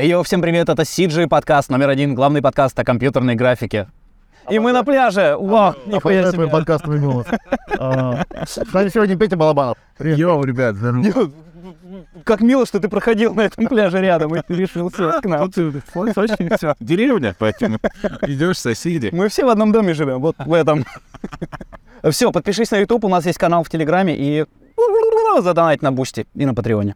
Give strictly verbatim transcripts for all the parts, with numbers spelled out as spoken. Йоу, всем привет, это си джи подкаст номер один, главный подкаст о компьютерной графике. И а мы на пляже! Вау, нихуя себе! Подкаст вынуло. С нами сегодня Петя Балабанов. Йоу, ребят, здорово. Как мило, что ты проходил на этом пляже рядом, и ты решил все к нам. Тут очень все. Деревня, поэтому идешь соседи. Мы все в одном доме живем, вот в этом. Все, подпишись на YouTube, у нас есть канал в Телеграме, и задонать на Бусти и на Патреоне.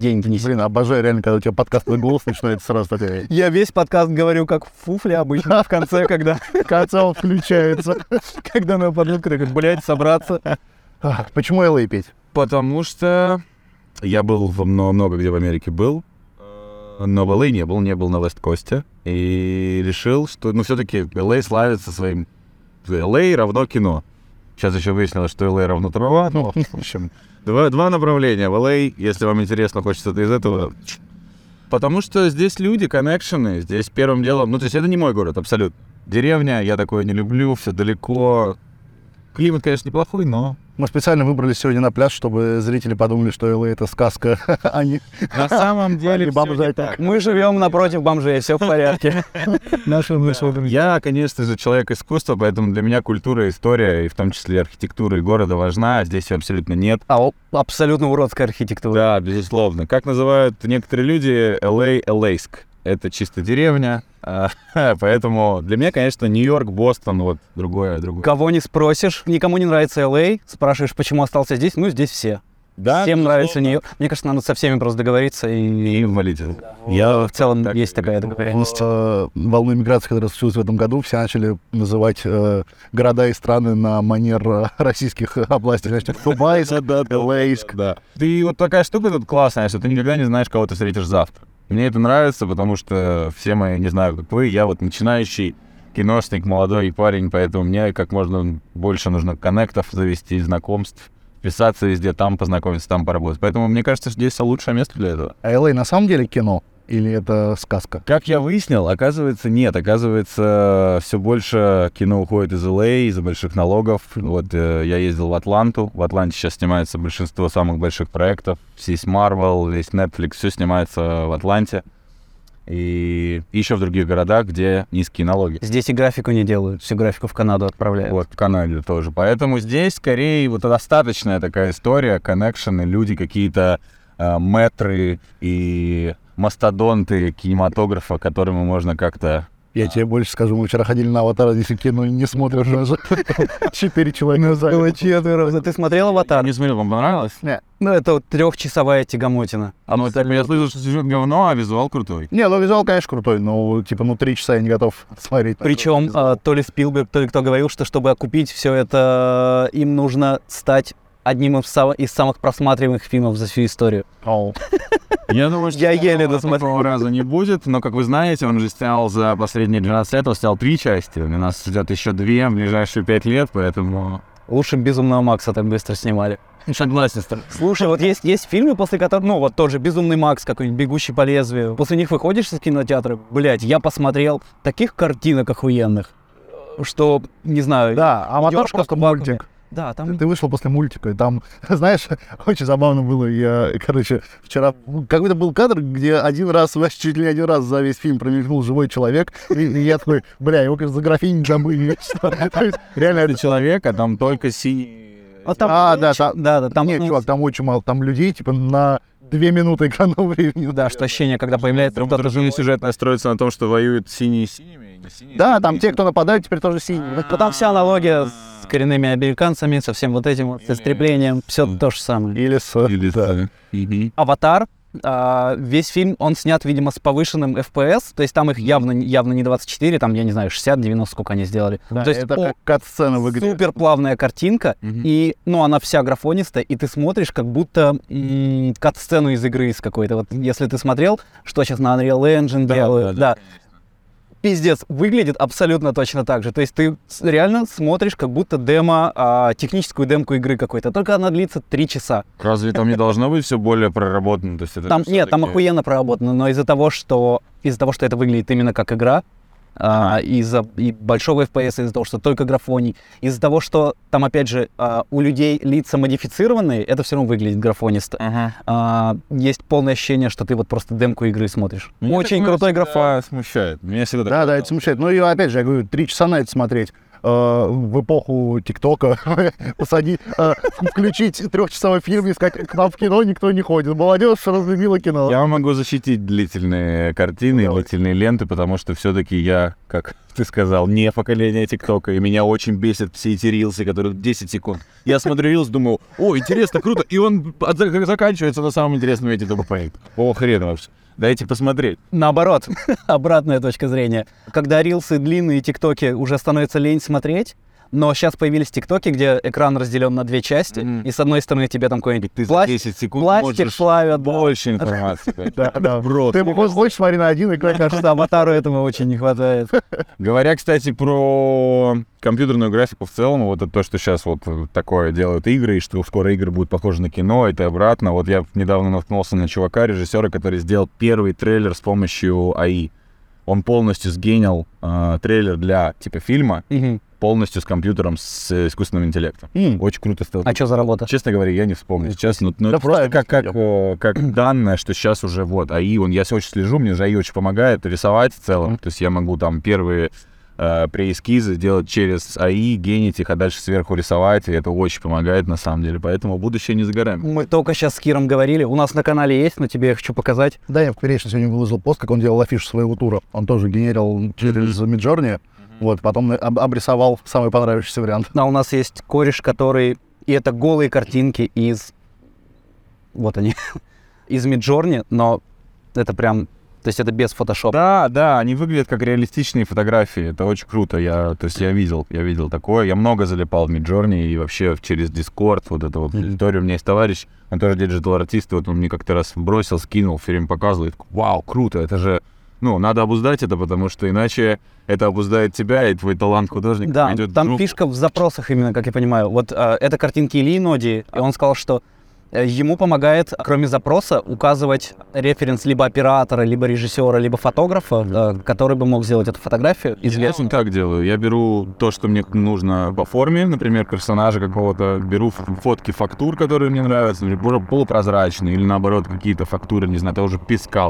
Деньги неси. Блин, обожаю реально, когда у тебя подкастный голос начинается сразу. Я весь подкаст говорю как фуфля обычно в конце, когда... В конце он включается. Когда на подлодку, так, блядь, собраться. Почему Л А петь? Потому что... Я был много где в Америке был, но в Л А не был, не был на Вест-Косте. И решил, что... Ну, все-таки Л А славится своим... Л А равно кино. Сейчас еще выяснилось, что Л А равно трава. Ну, в общем, два, два направления в Л А, если вам интересно, хочется из этого. Потому что здесь люди, коннекшены, здесь первым делом... Ну, то есть это не мой город, абсолютно. Деревня, я такое не люблю, все далеко. Климат, конечно, неплохой, но... Мы специально выбрались сегодня на пляж, чтобы зрители подумали, что Л А это сказка, а не... На самом деле бомжи так. Мы живем напротив бомжей, все в порядке. Я, конечно же, человек искусства, поэтому для меня культура, история, и в том числе архитектура города важна, здесь ее абсолютно нет. А абсолютно уродская архитектура. Да, безусловно. Как называют некоторые люди, Л А Л А-ск. Это чисто деревня, поэтому для меня, конечно, Нью-Йорк, Бостон, вот другое, другое. Кого не спросишь, никому не нравится Л А, спрашиваешь, почему остался здесь, ну, здесь все. Да, всем нравится Нью-Йорк. Мне кажется, надо со всеми просто договориться и... И валить. Да. Я в целом так, есть такая договоренность. Волну миграции, которая случилась в этом году, все начали называть э, города и страны на манер э, российских областей. Значит, Дубай, Л А-ск. Ты вот такая штука тут классная, что ты никогда не знаешь, кого ты встретишь завтра. Мне это нравится, потому что все мои, не знаю, как вы, я вот начинающий киношник, молодой парень, поэтому мне как можно больше нужно коннектов завести, знакомств, писаться везде, там познакомиться, там поработать. Поэтому мне кажется, что здесь лучшее место для этого. А Л А на самом деле кино или это сказка? Как я выяснил, оказывается, нет. Оказывается, все больше кино уходит из Л А, из-за больших налогов. Вот э, я ездил в Атланту. В Атланте сейчас снимается большинство самых больших проектов. Весь Marvel, весь Netflix, все снимается в Атланте. И, и еще в других городах, где низкие налоги. Здесь и графику не делают, всю графику в Канаду отправляют. Вот, в Канаде тоже. Поэтому здесь скорее вот достаточная такая история, коннекшены, люди какие-то э, метры и... мастодонты кинематографа, которому можно как-то... Я а. тебе больше скажу, мы вчера ходили на «Аватар», здесь кино не смотришь даже. Четыре человека было четверо. Ты смотрел «Аватар»? Не смотрел, вам понравилось? Нет. Ну, это трехчасовая тягомотина. А ну, я слышал, что сюжет говно, а визуал крутой. Не, ну, визуал, конечно, крутой, но, типа, ну, три часа я не готов смотреть. Причем то ли Спилберг, то ли кто говорил, что, чтобы окупить все это, им нужно стать... одним из самых просматриваемых фильмов за всю историю. Oh. Я думаю, что я еле досмотрел. Такого раза не будет, но, как вы знаете, он же снял за последние двенадцать лет, он снял три части, у нас ждет еще две в ближайшие пять лет, поэтому... Лучше «Безумного Макса» так быстро снимали. Согласен. Слушай, вот есть, есть фильмы, после которых, ну, вот тот же «Безумный Макс», какой-нибудь «Бегущий по лезвию», после них выходишь из кинотеатра, блядь, я посмотрел таких картинок охуенных, что, не знаю... Да, «Аватар» просто мультик. Да, там... Ты, ты вышел после мультика, и там, знаешь, очень забавно было, я, короче, вчера какой-то был кадр, где один раз, чуть ли не один раз за весь фильм промелькнул живой человек, и, и я такой, бля, его, кажется, за графиней забыли. Реально, это человек, а там только синий... А, да, да, там... Нет, чувак, там очень мало, там людей, типа, на... Две минуты экранного времени. Да, что ощущение, когда появляется... Драматургийный сюжет настроится на том, что воюют синие с синими. Да, там те, кто нападают, теперь тоже синие. Там вся аналогия с коренными американцами, со всем вот этим вот истреблением. Все то же самое. Или с... «Аватар». Весь фильм, он снят, видимо, с повышенным эф пи эс. То есть там их явно не двадцать четыре, там, я не знаю, шестьдесят, девяносто, сколько они сделали. То есть кат-сцена выглядит. Супер плавная картинка. И, ну, она вся графонистая. И ты смотришь, как будто кат-сцену из игры из какой-то. Вот если ты смотрел, что сейчас на Unreal Engine делают. Да. Пиздец, выглядит абсолютно точно так же. То есть ты реально смотришь как будто демо, а, техническую демку игры какой-то. Только она длится три часа. Разве там не должно быть все более проработано? То есть это там, нет, там охуенно проработано, но из-за того, что, из-за того, что это выглядит именно как игра, а, из-за и большого эф пи эс, из-за того, что только графоний, из-за того, что там, опять же, а, у людей лица модифицированные, это все равно выглядит графонисто. Uh-huh. А, есть полное ощущение, что ты вот просто демку игры смотришь. Меня Очень крутой графон. Смущает. Меня всегда да, да, это смущает. Ну и опять же, я говорю, три часа на это смотреть. В эпоху ТикТока посадить, включить трехчасовой фильм и сказать, к нам в кино никто не ходит. Молодежь разлюбила кино. Я могу защитить длительные картины, Давай. длительные ленты, потому что все-таки я, как ты сказал, не поколение ТикТока, и меня очень бесит все эти рилсы, которые десять секунд. Я смотрю рилс, думаю, о, интересно, круто, и он заканчивается на самом интересном эти тупые. О, хрен вообще. Дайте посмотреть. Наоборот, обратная точка зрения. Когда рилсы длинные, тиктоки, уже становится лень смотреть, но сейчас появились тиктоки, где экран разделен на две части, mm-hmm. и с одной стороны тебе там какой-нибудь пластик плавят. Больше информации. Ты хочешь смотри на один экран, кажется, аватару этого очень не хватает. Говоря, кстати, про компьютерную графику в целом, вот это то, что сейчас вот такое делают игры, и что скоро игры будут похожи на кино, это обратно. Вот я недавно наткнулся на чувака, режиссера, который сделал первый трейлер с помощью эй ай. Он полностью сгенил э, трейлер для типа фильма, mm-hmm. полностью с компьютером, с искусственным интеллектом. Mm. Очень круто стало. А что за работа? Честно говоря, я не вспомню. Сейчас, ну, ну да просто как, как, э, как данное, что сейчас уже вот эй ай, он, я все очень слежу, мне же эй ай очень помогает рисовать в целом. Mm-hmm. То есть я могу там первые э, преэскизы делать через эй ай, генить их, а дальше сверху рисовать, и это очень помогает на самом деле. Поэтому будущее не за горами. Мы только сейчас с Киром говорили, у нас на канале есть, но тебе я хочу показать. Да, я в Перечне сегодня выложил пост, как он делал афишу своего тура. Он тоже генерил через Midjourney. Вот, потом обрисовал самый понравившийся вариант. А у нас есть кореш, который... И это голые картинки из... Вот они. из Midjourney, но это прям... То есть это без фотошопа. Да, да, они выглядят как реалистичные фотографии. Это очень круто. Я, то есть я видел, я видел такое. Я много залипал в Midjourney и вообще через Discord. Вот это вот аудитория. У меня есть товарищ, он тоже диджитал-артист. Вот он мне как-то раз бросил, скинул, все время показывал. И такой, вау, круто, это же... Ну, надо обуздать это, потому что иначе это обуздает тебя, и твой талант художника да, идет. Да, там друг. Фишка в запросах именно, как я понимаю. Вот э, это картинки Ильи Ноди, и он сказал, что ему помогает, кроме запроса, указывать референс либо оператора, либо режиссера, либо фотографа, э, который бы мог сделать эту фотографию известную. Я так делаю. Я беру то, что мне нужно по форме, например, персонажа какого-то, беру фотки фактур, которые мне нравятся, например, полупрозрачные, или наоборот какие-то фактуры, не знаю, того же песка.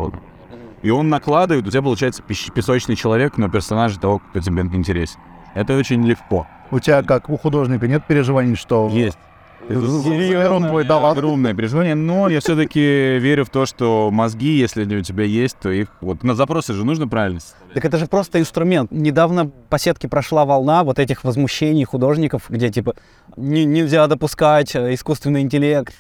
И он накладывает, у тебя получается песочный человек на персонажа того, кто тебе интересен. Это очень легко. У тебя, как у художника, нет переживаний, что... Есть. Серьезно, огромное переживание, но я все-таки верю в то, что мозги, если они у тебя есть, то их... Вот на запросы же нужно правильно. Так это же просто инструмент. Недавно по сетке прошла волна вот этих возмущений художников, где типа нельзя допускать искусственный интеллект.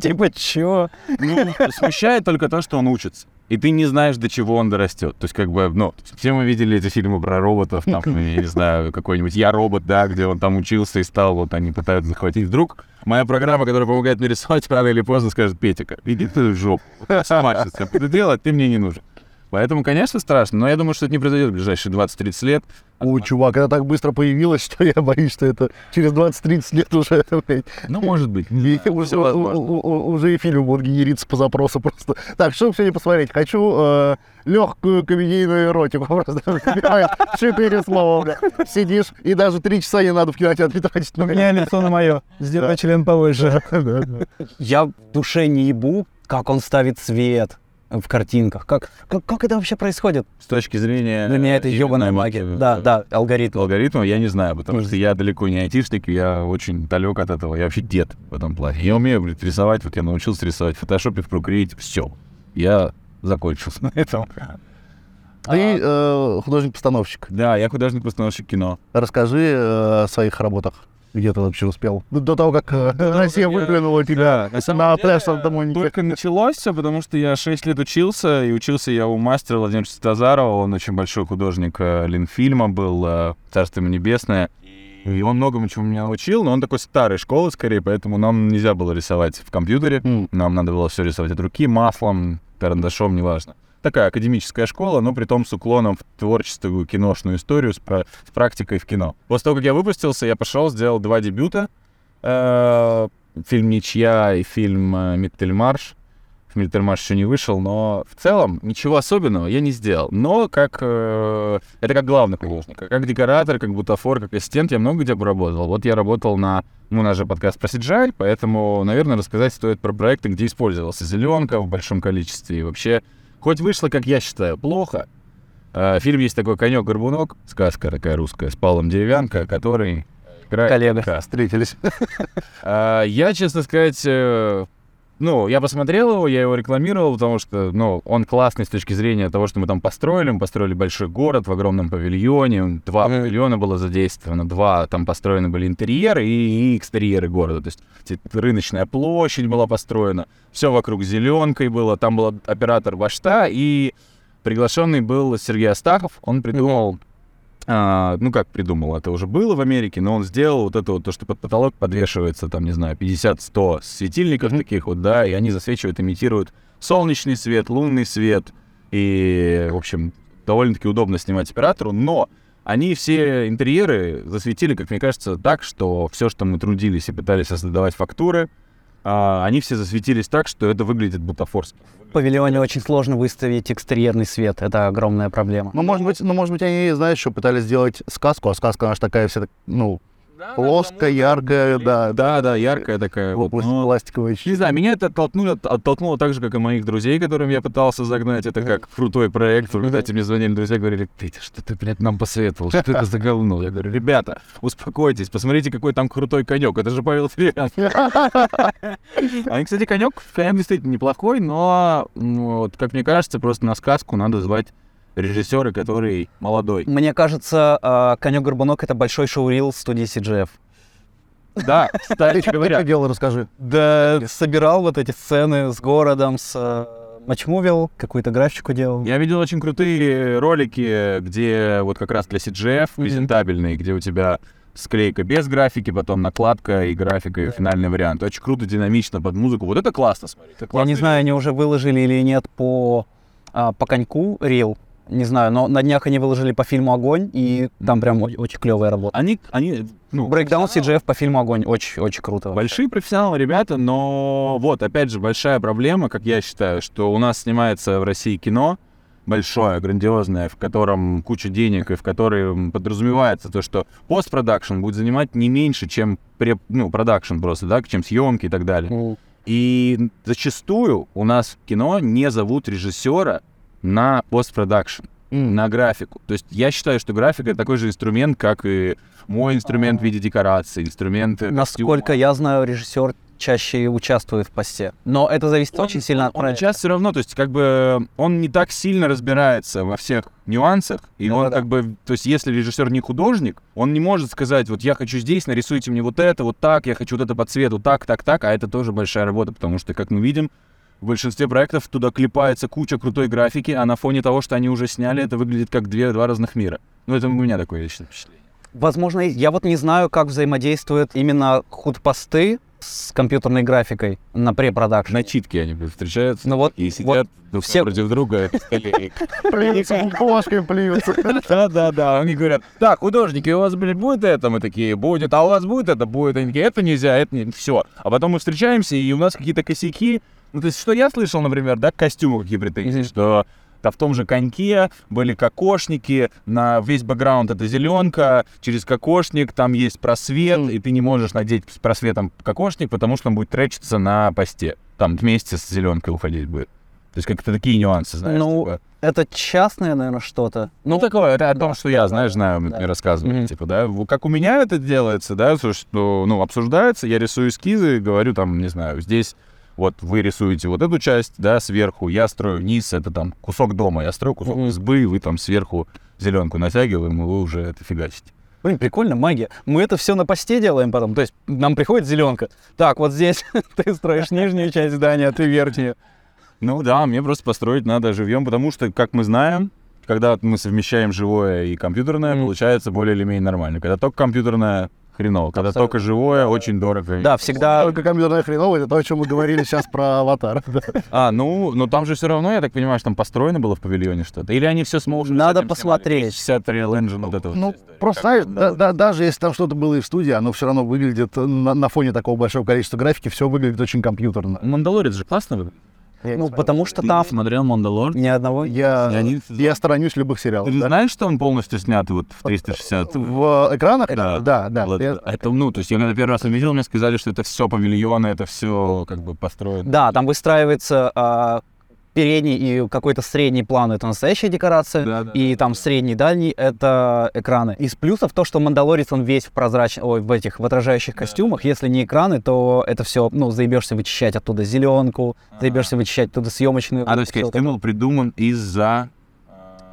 Типа, чё? Ну, смущает только то, что он учится. И ты не знаешь, до чего он дорастет. То есть, как бы, ну, все мы видели эти фильмы про роботов, там, я не знаю, какой-нибудь «Я робот», да, где он там учился и стал, вот они пытаются захватить. Вдруг моя программа, которая помогает мне рисовать, рано или поздно скажет: Петика, иди ты в жопу, смачишься, ты делать, ты мне не нужен. Поэтому, конечно, страшно, но я думаю, что это не произойдет в ближайшие двадцать-тридцать лет. О, чувак, это так быстро появилось, что я боюсь, что это через двадцать-тридцать лет уже... Ну, может быть. Уже и фильмы будут генериться по запросу просто. Так, что сегодня посмотреть? Хочу легкую комедийную эротику. Просто четыре слова. Сидишь, и даже три часа не надо в кинотеатре тратить. У меня лицо на мое. Сделай член повыше. Я в душе не ебу, как он ставит цвет в картинках. Как, как, как это вообще происходит? С точки зрения... Для меня это ёбаная магия. Да, да, алгоритм. Алгоритм я не знаю, потому что я далеко не айтишник, я очень далек от этого. Я вообще дед в этом плане. Я умею, говорит, рисовать, вот я научился рисовать в фотошопе, в Procreate, все. Я закончился на этом. Ты э, художник-постановщик. Да, я художник-постановщик кино. Расскажи э, о своих работах. Где ты вообще успел? До того, как Россия выплюнула тебя на пляж Санта-Моники. Только началось все, потому что я шесть лет учился, и учился я у мастера Владимира Стазарова, он очень большой художник Ленфильма был, «Царство ему небесное». И он многому чему меня научил, но он такой старой школы скорее, поэтому нам нельзя было рисовать в компьютере, нам надо было все рисовать от руки, маслом, карандашом, неважно. Такая академическая школа, но при том с уклоном в творческую киношную историю с, пра- с практикой в кино. После того, как я выпустился, я пошел, сделал два дебюта. Фильм «Ничья» и фильм «Миттельмарш». Милитари-марш еще не вышел, но в целом ничего особенного я не сделал. Но как... Э, это как главный художник, как декоратор, как бутафор, как ассистент я много где поработал. Вот я работал на... Ну, у нас же подкаст про Сиджай, поэтому, наверное, рассказать стоит про проекты, где использовался зеленка в большом количестве. И вообще, хоть вышло, как я считаю, плохо. Э, фильм есть такой «Конек-горбунок», сказка такая русская, с Павлом Деревянко, который... Коллега, встретились. Я, честно сказать... Ну, я посмотрел его, я его рекламировал, потому что, ну, он классный с точки зрения того, что мы там построили. Мы построили большой город в огромном павильоне, два mm-hmm. павильона было задействовано, два там построены были интерьеры и экстерьеры города. То есть рыночная площадь была построена, все вокруг зеленкой было, там был оператор Башта, и приглашенный был Сергей Астахов, он придумал... А, ну, как придумал, это уже было в Америке, но он сделал вот это вот, то, что под потолок подвешивается, там, не знаю, пятьдесят-сто светильников mm-hmm. таких вот, да, и они засвечивают, имитируют солнечный свет, лунный свет, и, в общем, довольно-таки удобно снимать оператору, но они все интерьеры засветили, как мне кажется, так, что все, что мы трудились и пытались создавать фактуры, а, они все засветились так, что это выглядит бутафорски. В павильоне очень сложно выставить экстерьерный свет. Это огромная проблема. Ну, может быть, ну, может быть они, знаешь, что пытались сделать сказку, а сказка, она же такая вся, ну, да, плоская, яркая, да. Да, да, яркая такая. Вот, вот, ну, пластиковая. Не знаю, меня это оттолкнуло, оттолкнуло так же, как и моих друзей, которым я пытался загнать. Это как крутой проект. Кстати, мне звонили друзья, говорили, Петя, что ты, блядь, нам посоветовал? Что это за говно? Я говорю, ребята, успокойтесь, посмотрите, какой там крутой конек. Это же Павел Фриан. Они, кстати, конек, конечно, действительно неплохой, но, вот, как мне кажется, просто на сказку надо звать режиссера, который молодой. Мне кажется, «Конек-горбунок» — это большой шоурил в студии си джи эф. Да, кстати говоря. Ты делал, расскажи. Да, собирал вот эти сцены с городом, с матчмувил, какую-то графику делал. Я видел очень крутые ролики, где вот как раз для си джи эф презентабельные, где у тебя склейка без графики, потом накладка и графика, и финальный вариант. Очень круто, динамично, под музыку. Вот это классно, смотри. Я не знаю, они уже выложили или нет по «Коньку» рил. Не знаю, но на днях они выложили по фильму «Огонь», и там прям очень клевая работа. Они, они, ну, брейкдаун си джи эф по фильму «Огонь» очень-очень круто. Большие профессионалы, ребята, но вот, опять же, большая проблема, как я считаю, что у нас снимается в России кино большое, грандиозное, в котором куча денег, и в котором подразумевается то, что постпродакшн будет занимать не меньше, чем преп, ну, продакшн просто, да, чем съемки и так далее. И зачастую у нас в кино не зовут режиссера на постпродакшн, mm. на графику. То есть я считаю, что графика — это такой же инструмент, как и мой инструмент в виде декорации, инструменты... Насколько костюма. Я знаю, режиссер чаще участвует в посте. Но это зависит он, очень сильно от проекта. Он сейчас все равно, то есть как бы он не так сильно разбирается во всех нюансах, и да, он да, как да. бы... То есть если режиссер не художник, он не может сказать, вот я хочу здесь, нарисуйте мне вот это, вот так, я хочу вот это по цвету, так, так, так, а это тоже большая работа, потому что, как мы видим, в большинстве проектов туда клепается куча крутой графики, а на фоне того, что они уже сняли, это выглядит как две, два разных мира. Ну, это у меня такое личное впечатление. Возможно, я вот не знаю, как взаимодействуют именно худпосты с компьютерной графикой на препродакшн. Начитки они встречаются ну, вот, и сидят вот все... против друга. Плюются, кошки плюются. Да-да-да, они говорят, так, художники, у вас будет это? Мы такие, будет, а у вас будет это? Будет. Они такие, это нельзя, это не... Все. А потом мы встречаемся, и у нас какие-то косяки. Ну, то есть, что я слышал, например, да, к костюму какие претензии, mm-hmm. что да, в том же «Коньке» были кокошники, на весь бэкграунд это зеленка, через кокошник там есть просвет, mm-hmm. и ты не можешь надеть с просветом кокошник, потому что он будет тречиться на посте. Там вместе с зеленкой уходить будет. То есть, как-то такие нюансы, знаешь. Ну, типа. Это частное, наверное, что-то. Ну, ну такое, это о том, да, что я, знаешь, знаю, да. мне рассказывали, mm-hmm. типа, да, как у меня это делается, да, что, ну, обсуждается, я рисую эскизы, говорю, там, не знаю, здесь... Вот вы рисуете вот эту часть, да, сверху, я строю низ, это там кусок дома, я строю кусок mm-hmm. избы, вы там сверху зеленку натягиваем, и вы уже это фигачите. Блин, прикольно, магия. Мы это все на посте делаем потом, то есть нам приходит зеленка, так, вот здесь ты строишь нижнюю часть здания, ты верхнюю. Ну да, мне просто построить надо живьем, потому что, как мы знаем, когда мы совмещаем живое и компьютерное, mm-hmm. получается более или менее нормально. Когда только компьютерное... Хреново. Когда абсолютно. Только живое, очень дорого. Да, всегда... Только компьютерное хреново, это то, о чем мы говорили сейчас про «Аватар». А, ну, но там же все равно, я так понимаю, что там построено было в павильоне что-то. Или они все с моушеном... Надо посмотреть. шестьдесят Real Engine вот этого. Ну, просто, знаешь, даже если там что-то было и в студии, оно все равно выглядит на фоне такого большого количества графики, все выглядит очень компьютерно. «Мандалорец» же классно выглядит. Ну, потому что там... Смотрел «Мандалор»? Ни одного? Я, Ни я сторонюсь любых сериалов. Ты да? знаешь, что он полностью снят вот в триста шестьдесят? В экранах? Да. Да, да. Вот, я... Это, ну, то есть я когда первый раз увидел, мне сказали, что это все павильоны, это все как бы построено. Да, там выстраивается... А... Передний и какой-то средний план — это настоящая декорация, да, да, и да, там да. средний, дальний — это экраны. Из плюсов то, что «Мандалорец» он весь в прозрачных, ой, в этих в отражающих да. костюмах. Если не экраны, то это все, ну, заебешься вычищать оттуда зеленку, а-а-а. заебешься вычищать оттуда съемочную. А то есть костюм был придуман из-за?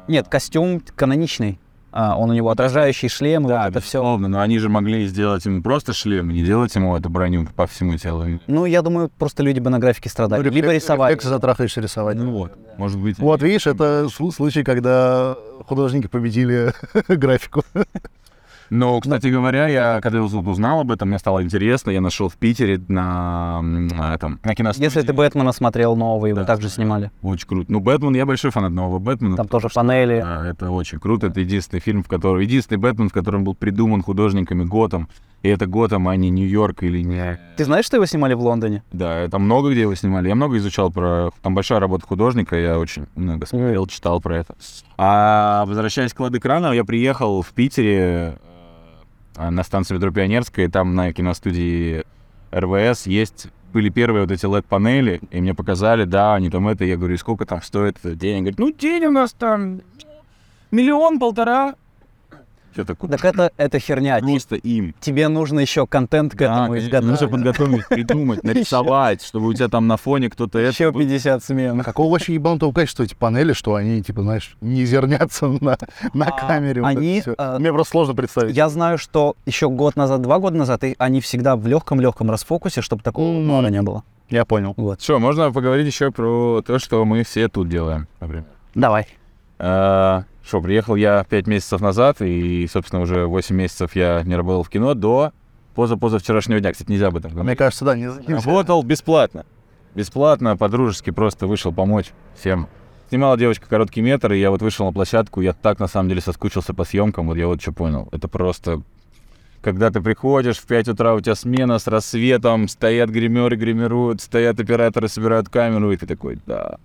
Нет, костюм каноничный. А, он у него отражающий шлем, да, вот это все. Да, но они же могли сделать ему просто шлем, не делать ему эту броню по всему телу. Ну, я думаю, просто люди бы на графике страдали. Ну, либо рефлекс, рисовать. Рефлексы затрахаешься рисовать. Ну вот, да. может быть. Вот, видишь, это случай, когда художники победили графику. Ну, кстати говоря, я когда узнал об этом, мне стало интересно, я нашел в Питере на, на, этом, на киностудии. Если ты «Бэтмена» смотрел новый, да. вы также снимали. Очень круто. Ну, «Бэтмен», я большой фанат нового «Бэтмена». Там тоже панели. Да, это очень круто. Это единственный фильм, в котором... Единственный «Бэтмен», в котором был придуман художниками Готэм. И это Готэм, а не Нью-Йорк или не... Ты знаешь, что его снимали в Лондоне? Да, там много где его снимали. Я много изучал про... Там большая работа художника, я очень много смотрел, читал про это. А возвращаясь к «Лад экрана», я приехал в Питере... на станцию метро Пионерская, и там на киностудии эр вэ эс есть, были первые вот эти эл и ди-панели, и мне показали, да, они там это, я говорю, сколько там стоит денег? Говорит, ну, денег у нас там миллион, полтора. Что такое? Так это, это херня. Просто им. Тебе нужно еще контент к да, этому изготовить. Нужно подготовить, придумать, нарисовать, чтобы у тебя там на фоне кто-то... Еще это... пятьдесят смен. Какого вообще ебаного качества эти панели, что они, типа, знаешь, не зернятся на, на а, камере. Они... Вот а, мне просто сложно представить. Я знаю, что еще год назад, два года назад, и они всегда в легком-легком расфокусе, чтобы такого mm-hmm. много не было. Я понял. Вот. Что, можно поговорить еще про то, что мы все тут делаем, например? Давай. А- Что, приехал я пять месяцев назад, и, собственно, уже восемь месяцев я не работал в кино до поза-позавчерашнего дня. Кстати, нельзя об этом говорить. Мне кажется, да, не работал бесплатно. Бесплатно, по-дружески просто вышел помочь всем. Снимала девочка короткий метр, и я вот вышел на площадку, я так, на самом деле, соскучился по съемкам, вот я вот что понял. Это просто... Когда ты приходишь, в пять утра у тебя смена с рассветом, стоят гримеры, гримируют, стоят операторы, собирают камеру, и ты такой, да...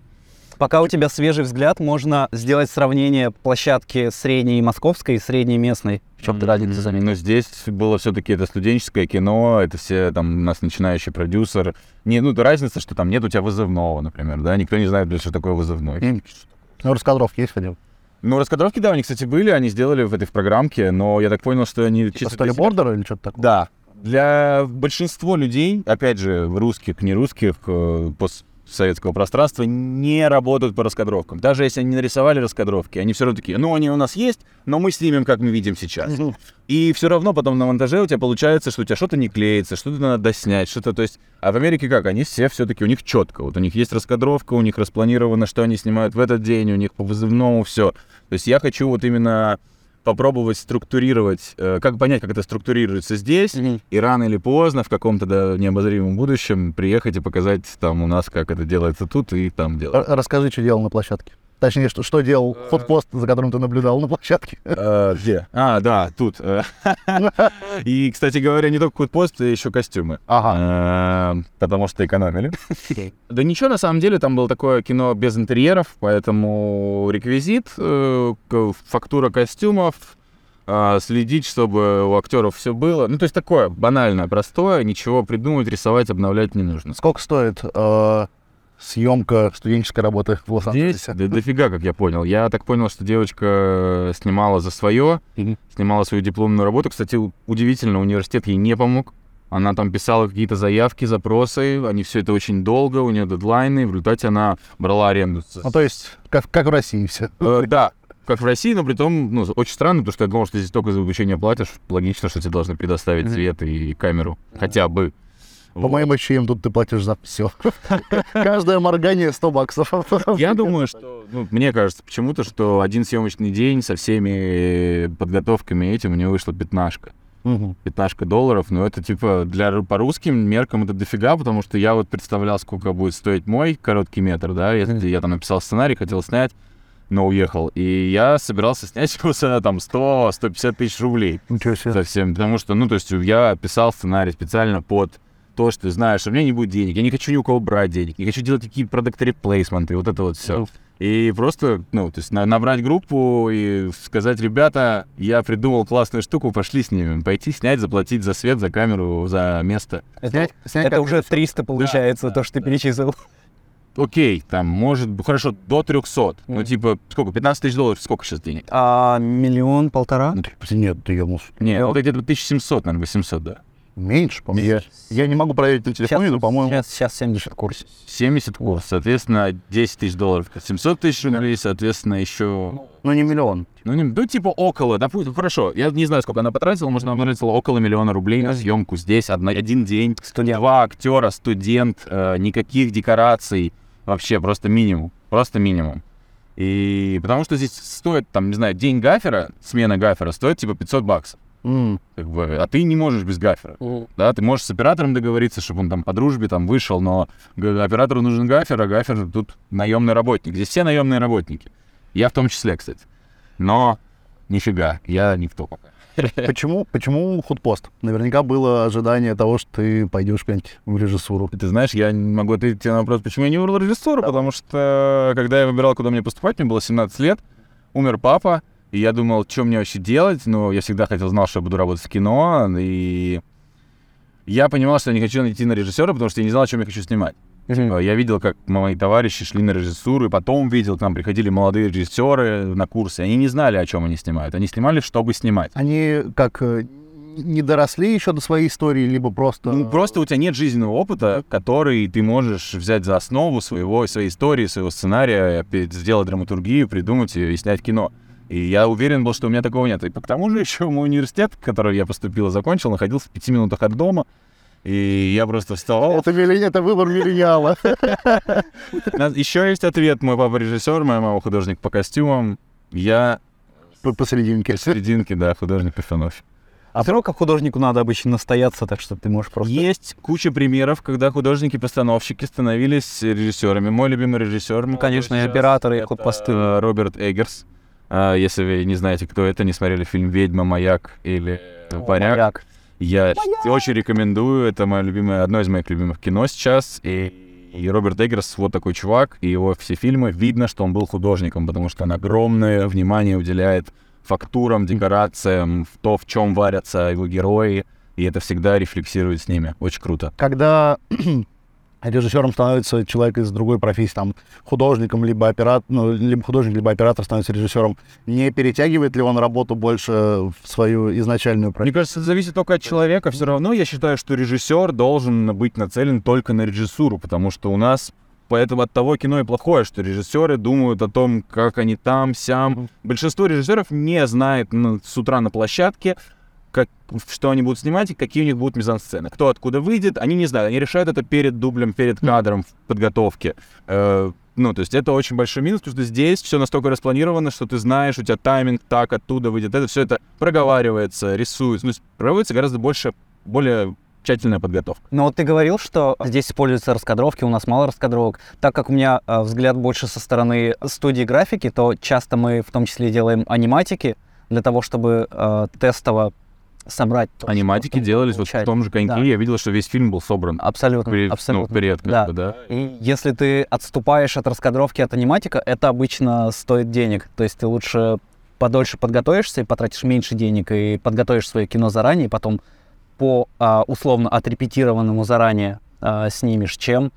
Пока у тебя свежий взгляд, можно сделать сравнение площадки средней московской и средней местной. В чем ты разница заметил? Ну, здесь было все-таки это студенческое кино, это все там у нас начинающий продюсер. Не, ну, разница, что там нет у тебя вызывного, например, да? Никто не знает, что такое вызывной. Ну, раскадровки есть ходил? Ну, раскадровки, да, у них, кстати, были, они сделали в этой в программке, но я так понял, что они... Типа сторибордеры или что-то такое? Да. Для большинства людей, опять же, русских, нерусских, после... советского пространства не работают по раскадровкам. Даже если они нарисовали раскадровки, они все равно такие, ну, они у нас есть, но мы снимем, как мы видим сейчас. И все равно потом на монтаже у тебя получается, что у тебя что-то не клеится, что-то надо доснять, что-то, то есть... А в Америке как? Они все все-таки, у них четко. Вот у них есть раскадровка, у них распланировано, что они снимают в этот день, у них по вызывному все. То есть я хочу вот именно... попробовать структурировать, э, как понять, как это структурируется здесь, mm-hmm. и рано или поздно, в каком-то да, необозримом будущем, приехать и показать там у нас, как это делается тут и там делается. Расскажи, что делал на площадке. Точнее, что, что делал uh... фотпост, за которым ты наблюдал на площадке. Uh, где? А, да, тут. И, кстати говоря, не только фотпост, еще костюмы. Ага. Потому что экономили. Да ничего, на самом деле, там было такое кино без интерьеров, поэтому реквизит, фактура костюмов, следить, чтобы у актеров все было. Ну, то есть такое банальное, простое, ничего придумывать, рисовать, обновлять не нужно. Сколько стоит... съемка студенческой работы в Лос-Анджелесе? Да дофига, как я понял. Я так понял, что девочка снимала за свое, mm-hmm. снимала свою дипломную работу. Кстати, удивительно, университет ей не помог. Она там писала какие-то заявки, запросы, они все это очень долго, у нее дедлайны, в результате она брала аренду. Ну, то есть, как, как в России все. Э, да, как в России, но при том, ну, очень странно, потому что я думал, что здесь только за обучение платишь. Логично, что тебе должны предоставить mm-hmm. свет и камеру, mm-hmm. хотя бы. По моим ощущениям, тут ты платишь за все. Каждое моргание сто баксов. Я думаю, что... Ну, мне кажется почему-то, что один съемочный день со всеми подготовками этим мне вышла пятнашка. Угу. Пятнашка долларов. Но это типа для, по русским меркам это дофига, потому что я вот представлял, сколько будет стоить мой короткий метр, да, если я там написал сценарий, хотел снять, но уехал. И я собирался снять его за там сто-сто пятьдесят тысяч рублей. Ничего себе. Совсем. Потому что, ну, то есть я писал сценарий специально под... то, что ты знаешь, что у меня не будет денег, я не хочу ни у кого брать денег, не хочу делать такие продакт-реплейсменты, вот это вот все. И просто, ну, то есть набрать группу и сказать: ребята, я придумал классную штуку, пошли с ними, пойти снять, заплатить за свет, за камеру, за место. Это, снять, снять это уже триста получается, да, то, что да, ты да. перечислил. Окей, там, может, хорошо, до трехсот. Mm. Ну, типа, сколько, пятнадцать тысяч долларов, сколько сейчас денег? А, миллион, полтора? Ну, нет, ты ебнулся. Нет, вот где-то тысяча семьсот, наверное, восемьсот, да. Меньше, по-моему. Я, я не могу проверить на телефоне, сейчас, но, по-моему... Сейчас, сейчас семьдесят курс. семьдесят курс, соответственно, десять тысяч долларов. семьсот тысяч рублей, соответственно, еще... Ну, не миллион. Ну, не, ну типа, около, допустим, хорошо. Я не знаю, сколько она потратила, может, она потратила около миллиона рублей на съемку здесь, одна, один день. Студент. Два актера, студент, э, никаких декораций. Вообще, просто минимум. Просто минимум. И потому что здесь стоит, там, не знаю, день гафера, смена гафера стоит, типа, пятьсот баксов. Mm. Как бы, а ты не можешь без гафера. Mm. Да, ты можешь с оператором договориться, чтобы он там по дружбе там вышел, но оператору нужен гафер, а гафер тут наемный работник. Здесь все наемные работники. Я в том числе, кстати. Но нифига, я никто пока. Почему, почему худпост? Наверняка было ожидание того, что ты пойдешь как-нибудь в режиссуру. Ты знаешь, я не могу ответить тебе на вопрос, почему я не выбрал режиссуру, потому что когда я выбирал, куда мне поступать, мне было семнадцать лет, умер папа, и я думал, что мне вообще делать, но я всегда хотел, знал, что я буду работать в кино, и я понимал, что я не хочу идти на режиссера, потому что я не знал, о чем я хочу снимать. Mm-hmm. Я видел, как мои товарищи шли на режиссуру, и потом видел, к нам приходили молодые режиссеры на курсы, они не знали, о чем они снимают, они снимали, чтобы снимать. Они как не доросли еще до своей истории, либо просто... Ну, просто у тебя нет жизненного опыта, который ты можешь взять за основу своего, своей истории, своего сценария, сделать драматургию, придумать ее и снять кино. И я уверен был, что у меня такого нет. И к тому же еще мой университет, в который я поступил и закончил, находился в пяти минутах от дома. И я просто вставал... Это, это выбор миллениала. Еще есть ответ. Мой папа режиссер, моя мама художник по костюмам. Я... Посерединке. Посерединке, да, художник по фенофе. А все равно как художнику надо обычно настояться, так что ты можешь просто... Есть куча примеров, когда художники-постановщики становились режиссерами. Мой любимый режиссер... Ну, конечно, и операторы, и худпосты. Роберт Эггерс. Если вы не знаете, кто это, не смотрели фильм «Ведьма», «Маяк» или «Варяг», Маяк. я Маяк. очень рекомендую. Это мое любимое, одно из моих любимых кино сейчас. И, и Роберт Эггерс вот такой чувак, и его все фильмы, видно, что он был художником, потому что он огромное внимание уделяет фактурам, декорациям, в то, в чем варятся его герои, и это всегда рефлексирует с ними. Очень круто. Когда... режиссером становится человек из другой профессии, там, художником, либо оператор, ну, либо художник, либо оператор становится режиссером. Не перетягивает ли он работу больше в свою изначальную профессию? Мне кажется, это зависит только от человека. Все равно я считаю, что режиссер должен быть нацелен только на режиссуру, потому что у нас поэтому от того кино и плохое, что режиссеры думают о том, как они там, сям. Большинство режиссеров не знает с утра на площадке, как, что они будут снимать и какие у них будут мизансцены. Кто откуда выйдет, они не знают. Они решают это перед дублем, перед кадром в подготовке. Э, ну, то есть это очень большой минус, потому что здесь все настолько распланировано, что ты знаешь, у тебя тайминг так, оттуда выйдет. Это все это проговаривается, рисуется. Ну, проводится гораздо больше, более тщательная подготовка. Но вот ты говорил, что здесь используются раскадровки, у нас мало раскадровок. Так как у меня э, взгляд больше со стороны студии графики, то часто мы в том числе делаем аниматики для того, чтобы э, тестово собрать. То, аниматики делались получали. Вот в том же коньке. Да. Я видел, что весь фильм был собран. Абсолютно. При, абсолютно. Ну, вперед, как да. бы, да. И если ты отступаешь от раскадровки, от аниматика, это обычно стоит денег. То есть ты лучше подольше подготовишься и потратишь меньше денег, и подготовишь свое кино заранее, и потом по а, условно отрепетированному заранее а, снимешь, чем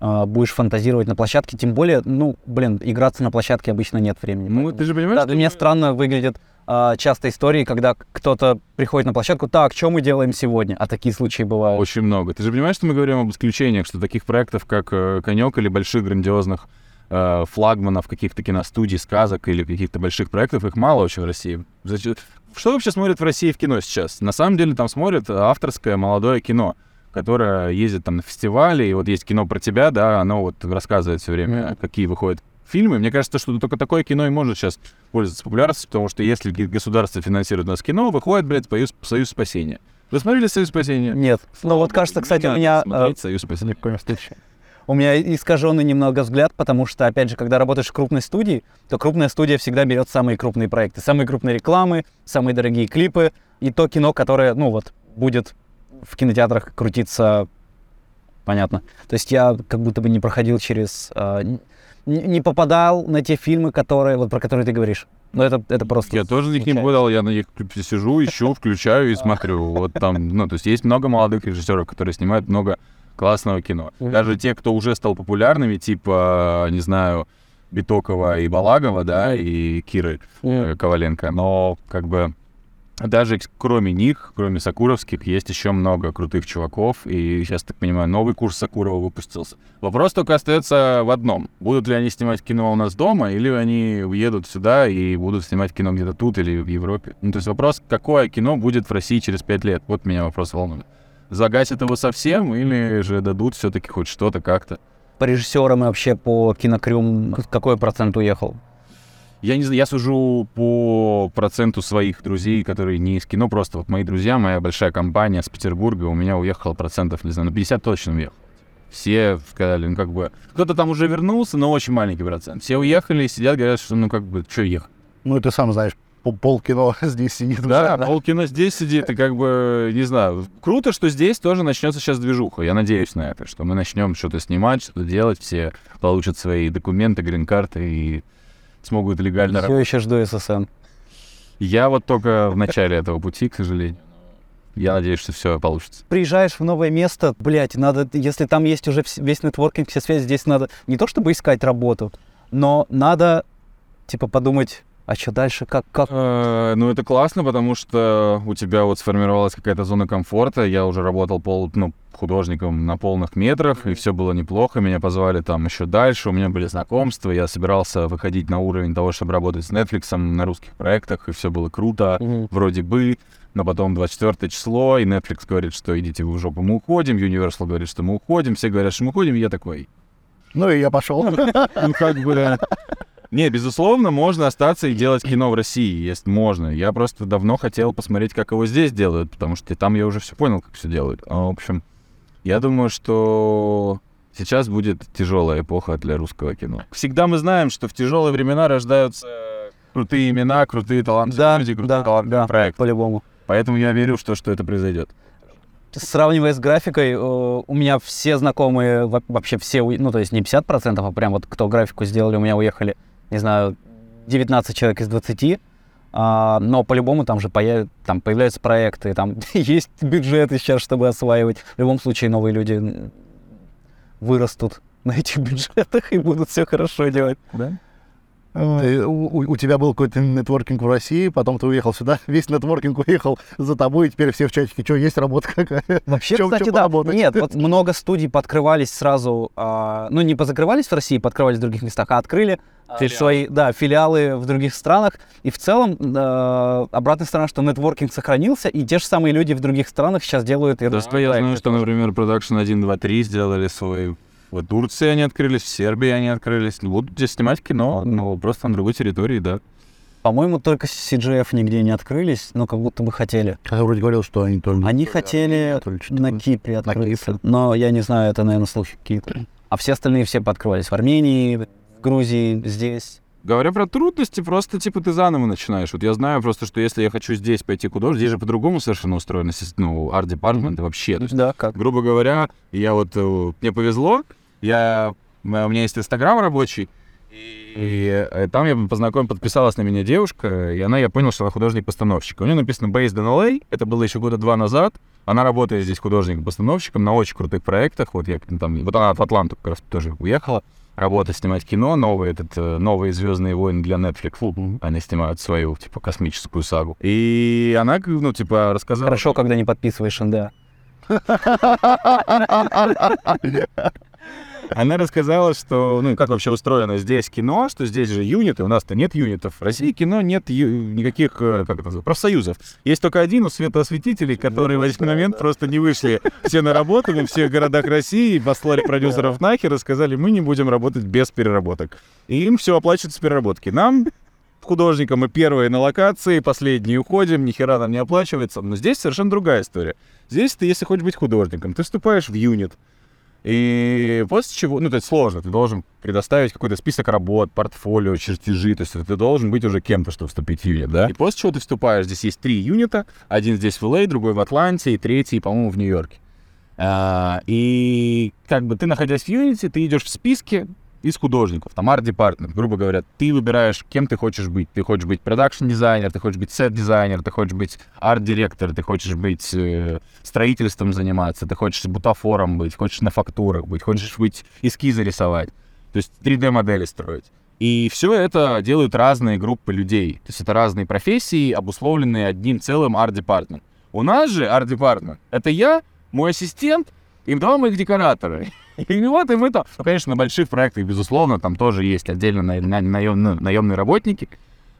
а, будешь фантазировать на площадке. Тем более, ну, блин, играться на площадке обычно нет времени. Ну, поэтому... ты же понимаешь, да, что... для меня странно выглядит часто истории, когда кто-то приходит на площадку, так, что мы делаем сегодня? А такие случаи бывают. Очень много. Ты же понимаешь, что мы говорим об исключениях, что таких проектов, как «Конек» или больших грандиозных э, флагманов каких-то киностудий, сказок или каких-то больших проектов, их мало очень в России. Что вообще смотрят в России в кино сейчас? На самом деле там смотрят авторское молодое кино, которое ездит там на фестивали, и вот есть кино про тебя, да, оно вот рассказывает все время, mm-hmm. какие выходят фильмы. Мне кажется, что только такое кино и может сейчас пользоваться популярностью, потому что если государство финансирует у нас кино, выходит, блядь, «Союз, союз спасения». Вы смотрели «Союз спасения»? Нет. Ну вот, кажется, кстати, у меня... Смотреть «Союз спасения» в какой-нибудь встрече. У меня искаженный немного взгляд, потому что, опять же, когда работаешь в крупной студии, то крупная студия всегда берет самые крупные проекты, самые крупные рекламы, самые дорогие клипы и то кино, которое, ну вот, будет в кинотеатрах крутиться понятно. То есть я как будто бы не проходил через... Э, не попадал на те фильмы, которые, вот, про которые ты говоришь. Но это, это просто... Я тоже их не попадал, я на них сижу, ищу, включаю и смотрю. Вот там, ну, то есть есть много молодых режиссеров, которые снимают много классного кино. Даже те, кто уже стал популярными, типа, не знаю, Битокова и Балагова, да, и Киры Коваленко. Но, как бы, даже кроме них, кроме сакуровских, есть еще много крутых чуваков. И сейчас, так понимаю, новый курс Сакурова выпустился. Вопрос только остается в одном. Будут ли они снимать кино у нас дома, или они уедут сюда и будут снимать кино где-то тут или в Европе? Ну, то есть вопрос, какое кино будет в России через пять лет? Вот меня вопрос волнует. Загасят его совсем, или же дадут все-таки хоть что-то как-то? По режиссерам и вообще по кинокрюм какой процент уехал? Я не знаю, я сужу по проценту своих друзей, которые не из кино, просто вот мои друзья, моя большая компания с Петербурга, у меня уехало процентов, не знаю, на пятьдесят точно уехал. Все сказали, ну как бы, кто-то там уже вернулся, но очень маленький процент. Все уехали и сидят, говорят, что ну как бы, что ехать? Ну и ты сам знаешь, полкино здесь сидит. Да, да, полкино здесь сидит, и как бы, не знаю, круто, что здесь тоже начнется сейчас движуха, я надеюсь на это, что мы начнем что-то снимать, что-то делать, все получат свои документы, грин-карты и... смогут легально работать. Все еще жду ССН. Я вот только в начале этого пути, к сожалению. Я надеюсь, что все получится. Приезжаешь в новое место, блядь, надо, если там есть уже весь нетворкинг, все связи, здесь надо не то чтобы искать работу, но надо, типа, подумать, а что дальше, как? как? Э, ну, это классно, потому что у тебя вот сформировалась какая-то зона комфорта. Я уже работал пол, ну, художником на полных метрах, и все было неплохо. Меня позвали там еще дальше, у меня были знакомства. Я собирался выходить на уровень того, чтобы работать с Netflix на русских проектах, и все было круто, mm-hmm. вроде бы. Но потом двадцать четвёртое число, и Netflix говорит, что идите вы в жопу, мы уходим. Universal говорит, что мы уходим. Все говорят, что мы уходим, и я такой... Ну, и я пошел. Ну, как бы... Не, безусловно, можно остаться и делать кино в России, если можно. Я просто давно хотел посмотреть, как его здесь делают, потому что там я уже все понял, как все делают. А, в общем, я думаю, что сейчас будет тяжелая эпоха для русского кино. Всегда мы знаем, что в тяжелые времена рождаются крутые имена, крутые таланты, да, люди, крутые да, таланты да, проекты. По-любому. Поэтому я верю, что, что это произойдет. Сравнивая с графикой, у меня все знакомые, вообще все, ну то есть не пятьдесят процентов, а прям вот кто графику сделали, у меня уехали. Не знаю, девятнадцать человек из двадцати, а, но по-любому там же появ... там появляются проекты, там есть бюджеты сейчас, чтобы осваивать. В любом случае новые люди вырастут на этих бюджетах и будут все хорошо делать. Да? Ты, у, у тебя был какой-то нетворкинг в России, потом ты уехал сюда, весь нетворкинг уехал за тобой, и теперь все в чатике, что, есть работа какая? Вообще, чем, кстати, чем да, нет, вот много студий подкрывались сразу, а, ну не позакрывались в России, подкрывались в других местах, а открыли филиалы. свои да, филиалы в других странах, и в целом а, обратная сторона, что нетворкинг сохранился, и те же самые люди в других странах сейчас делают... Да, да, я знаю, что, например, Production один, два, три сделали свой... В Турции они открылись, в Сербии они открылись. Будут здесь снимать кино, но просто на другой территории, да. По-моему, только си джи эф нигде не открылись, но как будто бы хотели. Я вроде говорил, что они только... Они хотели на Кипре открыться, но я не знаю, это, наверное, слухи Кипра. А все остальные все пооткрывались в Армении, в Грузии, здесь. Говоря про трудности, просто, типа, ты заново начинаешь. Вот я знаю просто, что если я хочу здесь пойти художник, здесь же по-другому совершенно устроено, ну, арт-департмент вообще. То есть, да, как? Грубо говоря, я вот... Мне повезло, я... У меня есть Инстаграм рабочий, и, и там я познакомился, подписалась на меня девушка, и она, я понял, что она художник-постановщик. У нее написано Based in эл эй, это было еще года два назад. Она работает здесь художником-постановщиком на очень крутых проектах. Вот я там... Вот она в Атланту как раз тоже уехала. Работа снимать кино, новые, этот, новые «Звездные войны» для Netflix. Mm-hmm. Они снимают свою, типа, космическую сагу. И она, ну, типа, рассказала... Хорошо, когда не подписываешь эн дэ а. Она рассказала, что, ну, как вообще устроено здесь кино, что здесь же юниты, у нас-то нет юнитов. В России кино нет ю... никаких, как это называется, профсоюзов. Есть только один у светоосветителей, которые в один момент просто не вышли все на работу во всех городах России, послали продюсеров нахер и сказали, мы не будем работать без переработок. И им все оплачивается с переработки. Нам, художникам, мы первые на локации, последние уходим, нихера нам не оплачивается. Но здесь совершенно другая история. Здесь ты, если хочешь быть художником, ты вступаешь в юнит. И после чего, ну, то есть сложно, ты должен предоставить какой-то список работ, портфолио, чертежи, то есть ты должен быть уже кем-то, чтобы вступить в юнит, да? И после чего ты вступаешь, здесь есть три юнита, один здесь в эл эй, другой в Атланте, и третий, по-моему, в Нью-Йорке. И как бы ты, находясь в Unity, ты идешь в списке из художников, там, арт-департмент, грубо говоря, ты выбираешь, кем ты хочешь быть. Ты хочешь быть продакшн-дизайнер, ты хочешь быть сет-дизайнер, ты хочешь быть арт-директор, ты хочешь быть э, строительством заниматься, ты хочешь бутафором быть, хочешь на фактурах быть, хочешь быть эскизы рисовать, то есть три дэ-модели строить. И все это делают разные группы людей, то есть это разные профессии, обусловленные одним целым арт-департмент. У нас же арт-департмент — это я, мой ассистент и два моих декоратора. И вот и мы там, ну, конечно, на больших проектах, безусловно, там тоже есть отдельно на, на, наемные, наемные работники,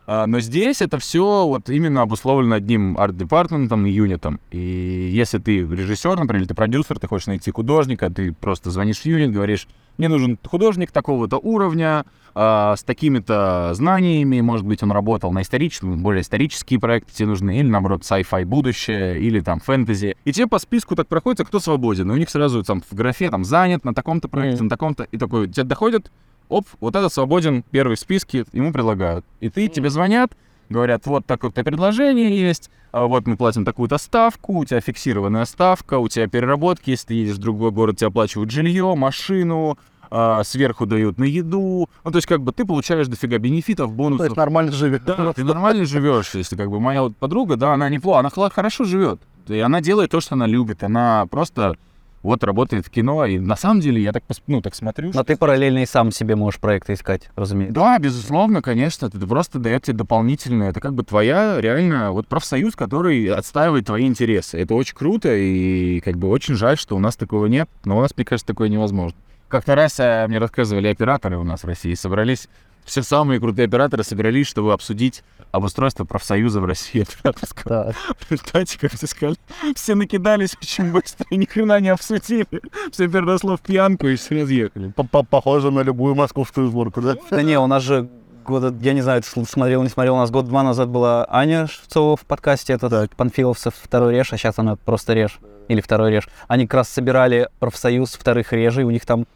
а, но здесь это все вот именно обусловлено одним арт-департментом и юнитом. И если ты режиссер, например, или ты продюсер, ты хочешь найти художника, ты просто звонишь в юнит, говоришь, мне нужен художник такого-то уровня, а, с такими-то знаниями, может быть, он работал на историческом, более исторические проекты тебе нужны, или, наоборот, sci-fi будущее, или там фэнтези. И тебе по списку так проходится, кто свободен. И у них сразу там в графе там занят на таком-то проекте, mm. на таком-то, и такой, тебе доходит, оп, вот этот свободен, первый в списке, ему предлагают. И ты, mm. тебе звонят, говорят, вот такое-то предложение есть, вот мы платим такую-то ставку, у тебя фиксированная ставка, у тебя переработки, если ты едешь в другой город, тебе оплачивают жилье, машину, а, сверху дают на еду. Ну, то есть, как бы, ты получаешь дофига бенефитов, бонусов. То есть, нормально живешь. Да, ты нормально живешь, если, как бы, моя вот подруга, да, она неплохо, она хорошо живет, и она делает то, что она любит, она просто... Вот работает в кино, и на самом деле я так, ну, так смотрю... Но ты параллельно и сам себе можешь проекты искать, разумеется. Да, безусловно, конечно, это просто дает тебе дополнительное, это как бы твоя реально вот профсоюз, который отстаивает твои интересы. Это очень круто, и как бы очень жаль, что у нас такого нет, но у нас, мне кажется, такое невозможно. Как-то раз мне рассказывали операторы у нас в России, собрались, все самые крутые операторы собрались, чтобы обсудить обустройство профсоюза в России. В результате, как все сказали, все накидались очень быстро и ни хрена не обсудили. Все переросло в пьянку и все разъехали. Похоже на любую московскую сборку, да? Да не, у нас же года, я не знаю, смотрел, не смотрел, у нас год-два назад была Аня Шевцова в подкасте, этот Панфиловцев «Второй реж», а сейчас она «Просто реж» или «Второй реж». Они как раз собирали профсоюз вторых режей, у них там...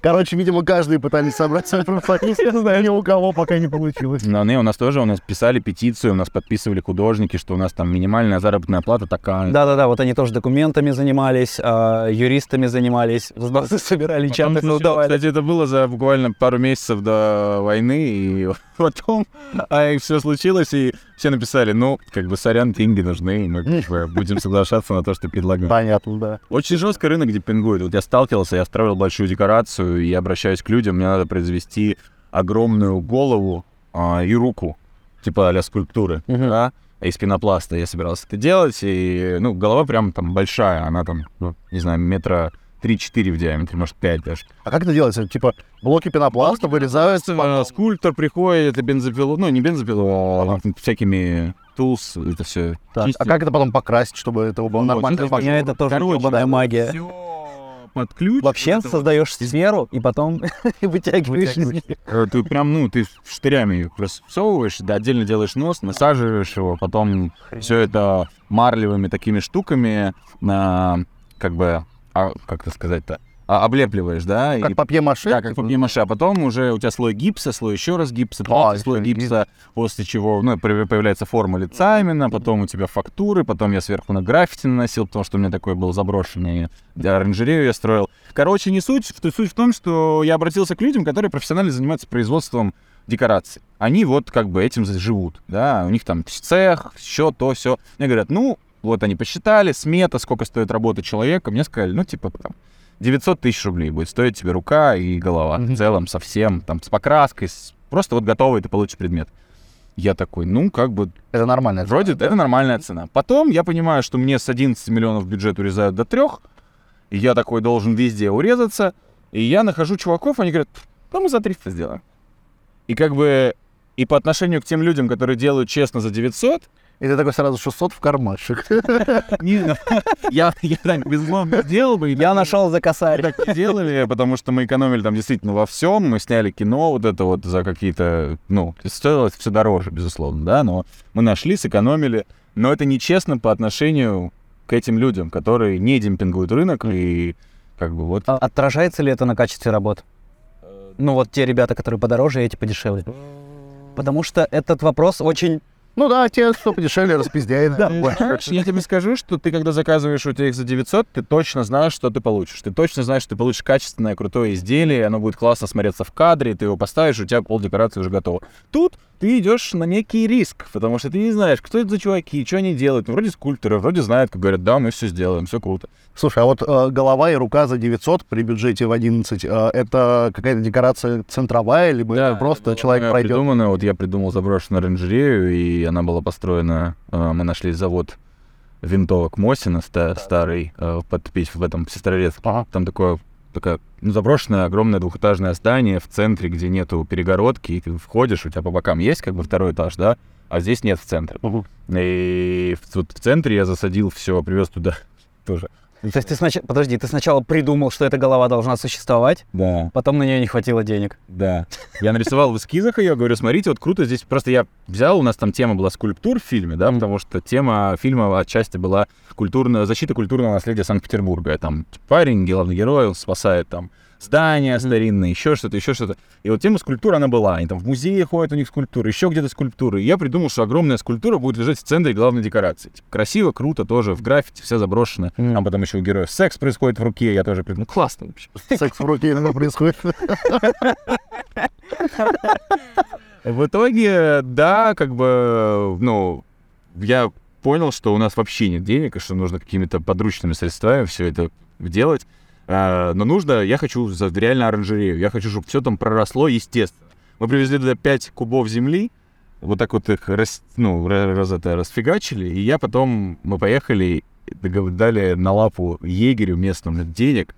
Короче, видимо, каждый пытались собрать свой профсоюз. Я знаю, ни у кого пока не получилось. Но они у нас тоже, у нас писали петицию, у нас подписывали художники, что у нас там минимальная заработная плата такая. Да-да-да, вот они тоже документами занимались, юристами занимались, собирали чаты. Ну, давай. Кстати, это было за буквально пару месяцев до войны, и потом а все случилось, и все написали, ну, как бы, сорян, деньги нужны, мы будем соглашаться на то, что предлагаем. Понятно, да. Очень жесткий рынок демпингует. Вот я сталкивался, я строил большую декорацию, и я обращаюсь к людям, мне надо произвести огромную голову а, и руку, типа а-ля скульптуры, uh-huh. да, из пенопласта я собирался это делать, и, ну, голова прям там большая, она там, не знаю, метра три-четыре в диаметре, может, пять даже. А как это делается? Типа блоки пенопласта блоки вырезаются? Потом... Скульптор приходит, и бензопилу, ну, не бензопилу, а всякими... Тулс, это все. Так, а как это потом покрасить, чтобы это было нормально? У меня это тоже ебаная магия. Под ключ. Вообще вот создаешь вот... сферу и потом вытягиваешь. вытягиваешь. Ты прям, ну, ты штырями ее просовываешь, да, отдельно делаешь нос, насаживаешь его, потом все это марлевыми такими штуками, а, как бы, а, как это сказать-то, а, облепливаешь, да? Как и... папье-маше? Да, как папье-маше. А потом уже у тебя слой гипса, слой еще раз гипса, потом слой гипса, после чего, ну, появляется форма лица именно, потом у тебя фактуры, потом я сверху на граффити наносил, потому что у меня такое было заброшенное, оранжерею я строил. Короче, не суть, суть в том, что я обратился к людям, которые профессионально занимаются производством декораций. Они вот как бы этим живут, да, у них там цех, все то, все. Мне говорят, ну, вот они посчитали, смета, сколько стоит работа человека, мне сказали, ну, типа, там, девятьсот тысяч рублей будет стоить тебе рука и голова. Mm-hmm. В целом, совсем, там, с покраской, с... просто вот готовый ты получишь предмет. Я такой, ну, как бы... Это нормальная вроде цена. Вроде это нормальная цена. Потом я понимаю, что мне с одиннадцати миллионов бюджет урезают до трёх, и я такой должен везде урезаться, и я нахожу чуваков, они говорят, да мы за триста сделаем. И как бы... И по отношению к тем людям, которые делают честно за девятьсот... И ты такой сразу шестьсот в кармашек. Не, я, я так безусловно делал бы. Я нашел за косарь. Так не делали, потому что мы экономили там действительно во всем. Мы сняли кино вот это вот за какие-то... Ну, стоило все дороже, безусловно, да, но мы нашли, сэкономили. Но это нечестно по отношению к этим людям, которые не демпингуют рынок и как бы вот... А отражается ли это на качестве работ? Ну, вот те ребята, которые подороже, эти подешевле. Потому что этот вопрос очень... Ну да, те, что подешевле, распиздяй. Я тебе скажу, что ты, когда заказываешь у тебя их за девятьсот, ты точно знаешь, что ты получишь. Ты точно знаешь, что ты получишь качественное, крутое изделие, оно будет классно смотреться в кадре, ты его поставишь, у тебя полдекорации уже готово. Тут ты идешь на некий риск, потому что ты не знаешь, кто это за чуваки, что они делают. Ну, вроде скульпторы, вроде знают, как говорят, да, мы все сделаем, все круто. Слушай, а вот э, голова и рука за девятьсот при бюджете в одиннадцать, э, это какая-то декорация центровая, либо да, это просто это человек пройдет? Придумано, вот я придумал заброшенную оранжерею, и она была построена, э, мы нашли завод винтовок Мосина, ста- старый, э, подпись в этом Сестрорецке. Ага. Там такое... Такое ну, заброшенное огромное двухэтажное здание в центре, где нету перегородки, и ты входишь, у тебя по бокам есть как бы второй этаж, да, а здесь нет в центре. Uh-huh. И вот в центре я засадил все, привез туда тоже. То есть ты сначала, подожди, ты сначала придумал, что эта голова должна существовать, да. Потом на нее не хватило денег. Да. Я нарисовал в эскизах ее, говорю, смотрите, вот круто здесь. Просто я взял, у нас там тема была скульптур в фильме, да, потому что тема фильма отчасти была культурная, защита культурного наследия Санкт-Петербурга. Там парень, главный герой, он спасает там здания старинные, еще что-то, еще что-то. И вот тема скульптур, она была. Они там в музее ходят, у них скульптуры, еще где-то скульптуры. И я придумал, что огромная скульптура будет лежать в центре главной декорации. Типа, красиво, круто тоже, в граффити, вся заброшена. Mm. Там потом еще у героев секс происходит в руке. Я тоже придумал, ну классно вообще. Секс в руке иногда происходит. В итоге, да, как бы, ну, я понял, что у нас вообще нет денег, и что нужно какими-то подручными средствами все это делать. Но нужно, я хочу реально оранжерею, я хочу, чтобы все там проросло естественно. Мы привезли туда пять кубов земли, вот так вот их рас, ну, раз, это, расфигачили, и я потом, мы поехали, дали на лапу егерю местному денег,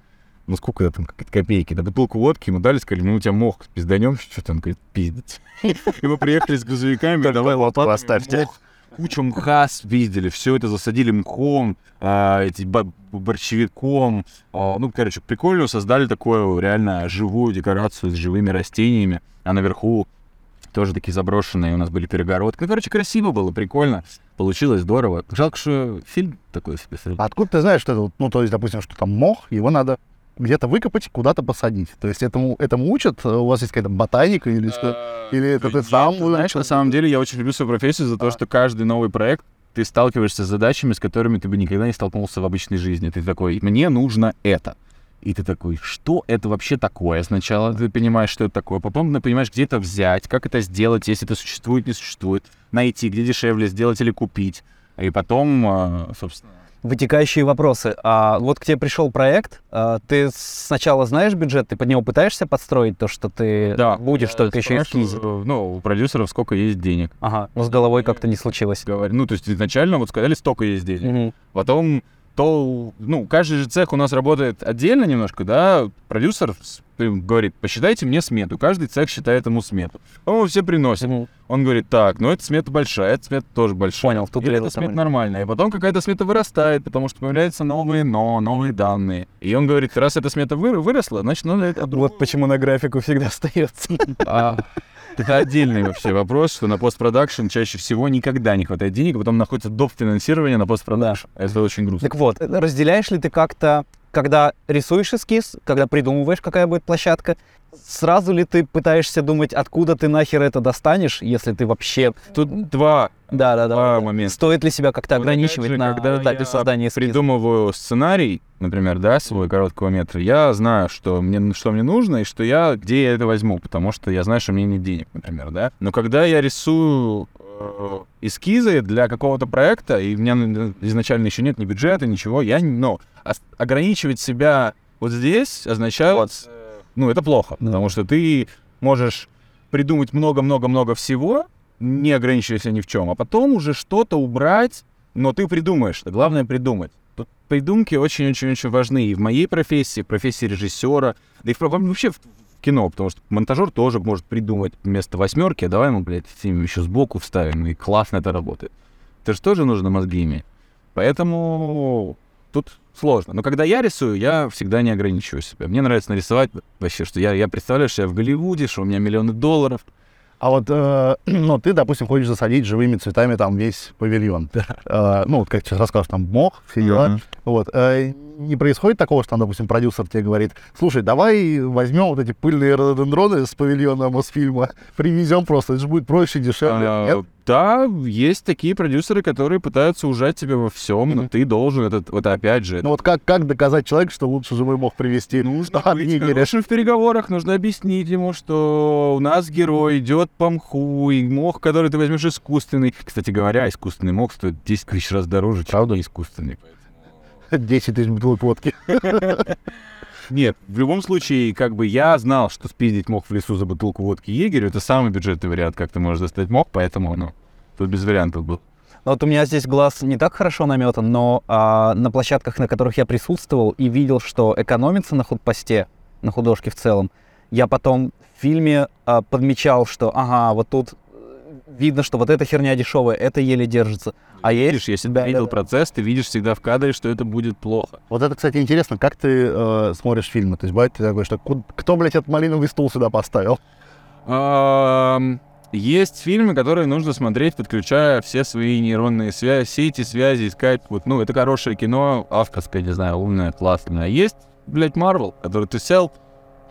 ну сколько это там, какие-то копейки, да, бутылку водки ему дали, сказали, ну у тебя мох пизданем, что-то он говорит, пиздец. И мы приехали с грузовиками, давай лопату оставьте. Кучу мха видели, все это засадили мхом, а, эти, б- борщевиком. А, ну, короче, прикольно, создали такую реально живую декорацию с живыми растениями. А наверху тоже такие заброшенные у нас были перегородки. Ну, короче, красиво было, прикольно. Получилось здорово. Жалко, что фильм такой себе. А откуда ты знаешь, что это, ну, то есть, допустим, что там мох, его надо где-то выкопать, куда-то посадить. То есть этому, этому учат? У вас есть какая-то ботаника или что? Или это ты сам? Знаешь, на самом деле я очень люблю свою профессию за то, что каждый новый проект ты сталкиваешься с задачами, с которыми ты бы никогда не столкнулся в обычной жизни. Ты такой, мне нужно это. И ты такой, что это вообще такое? Сначала ты понимаешь, что это такое, потом ты понимаешь, где это взять, как это сделать, если это существует, не существует, найти, где дешевле сделать или купить. И потом, собственно... Вытекающие вопросы. А вот к тебе пришел проект, а ты сначала знаешь бюджет, ты под него пытаешься подстроить то, что ты да, будешь только еще эскизы? Ну, у продюсеров сколько есть денег. Ага, но с головой как-то не случилось. Говорю, ну, то есть изначально вот сказали, столько есть денег. Угу. Потом, то, ну, каждый же цех у нас работает отдельно немножко, да, продюсер говорит, посчитайте мне смету, каждый цех считает ему смету. Он все приносит. Mm-hmm. Он говорит, так, ну эта смета большая, эта смета тоже большая. Понял, тут эта смета нормальная. И потом какая-то смета вырастает, потому что появляются новые но, новые данные. И он говорит, раз эта смета выросла, значит, надо это... Вот почему на графику всегда остается. Это отдельный вообще вопрос, что на постпродакшн чаще всего никогда не хватает денег, а потом находится доп. Финансирование на постпродакшн. Это очень грустно. Так вот, разделяешь ли ты как-то... Когда рисуешь эскиз, когда придумываешь, какая будет площадка, сразу ли ты пытаешься думать, откуда ты нахер это достанешь, если ты вообще... Тут два, да, да, да, два да. момента. Стоит ли себя как-то вот ограничивать же, на этапе создания эскиза? Когда я придумываю сценарий, например, да, свой короткого метра, я знаю, что мне, что мне нужно и что я, где я это возьму, потому что я знаю, что мне нет денег, например, да. Но когда я рисую... эскизы для какого-то проекта, и у меня изначально еще нет ни бюджета, ничего, я, ну, ограничивать себя вот здесь означает, вот. Ну, это плохо, да. Потому что ты можешь придумать много-много-много всего, не ограничиваясь ни в чем, а потом уже что-то убрать, но ты придумаешь, главное придумать. Тут придумки очень-очень-очень важны и в моей профессии, в профессии режиссера, да и в, вообще в кино, потому что монтажер тоже может придумать вместо восьмерки, а давай мы, блядь, снимем еще сбоку вставим, и классно это работает. Это же тоже нужно мозги иметь. Поэтому тут сложно. Но когда я рисую, я всегда не ограничиваю себя. Мне нравится нарисовать вообще, что я, я представляю, что я в Голливуде, что у меня миллионы долларов. А вот, э, ну, ты, допустим, хочешь засадить живыми цветами там весь павильон. Э, ну, вот как сейчас расскажешь, там мох, все дела. Uh-huh. Вот. Э, не происходит такого, что, допустим, продюсер тебе говорит: слушай, давай возьмем вот эти пыльные рододендроны с павильона Мосфильма, привезем просто, это же будет проще, дешевле. А, да, есть такие продюсеры, которые пытаются ужать тебя во всем, mm-hmm. но ты должен, это вот опять же... Ну вот как, как доказать человеку, что лучше живой мог привезти? Нужно да, быть хорошим в переговорах, нужно объяснить ему, что у нас герой идет по мху, и мох, который ты возьмешь искусственный. Кстати говоря, искусственный мох стоит десять тысяч раз дороже, чем искусственный. десять тысяч бутылок водки. Нет, в любом случае, как бы я знал, что спиздить мох в лесу за бутылку водки егерю — это самый бюджетный вариант, как ты можешь достать мох, поэтому, ну, тут без вариантов был. Ну, вот у меня здесь глаз не так хорошо наметан, но а, на площадках, на которых я присутствовал и видел, что экономится на худпосте, на художке в целом, я потом в фильме а, подмечал, что, ага, вот тут... Видно, что вот эта херня дешевая, это еле держится. А видишь, если да, ты видел да, процесс, да. ты видишь всегда в кадре, что это будет плохо. Вот это, кстати, интересно, как ты э, смотришь фильмы? То есть, бывает, ты такой, что кто, блядь, этот малиновый стул сюда поставил? Есть фильмы, которые нужно смотреть, подключая все свои нейронные связи, сети, связи, искать. Вот, ну, это хорошее кино, авторское, не знаю, умное, классное. Есть, блядь, Марвел, который ты сел...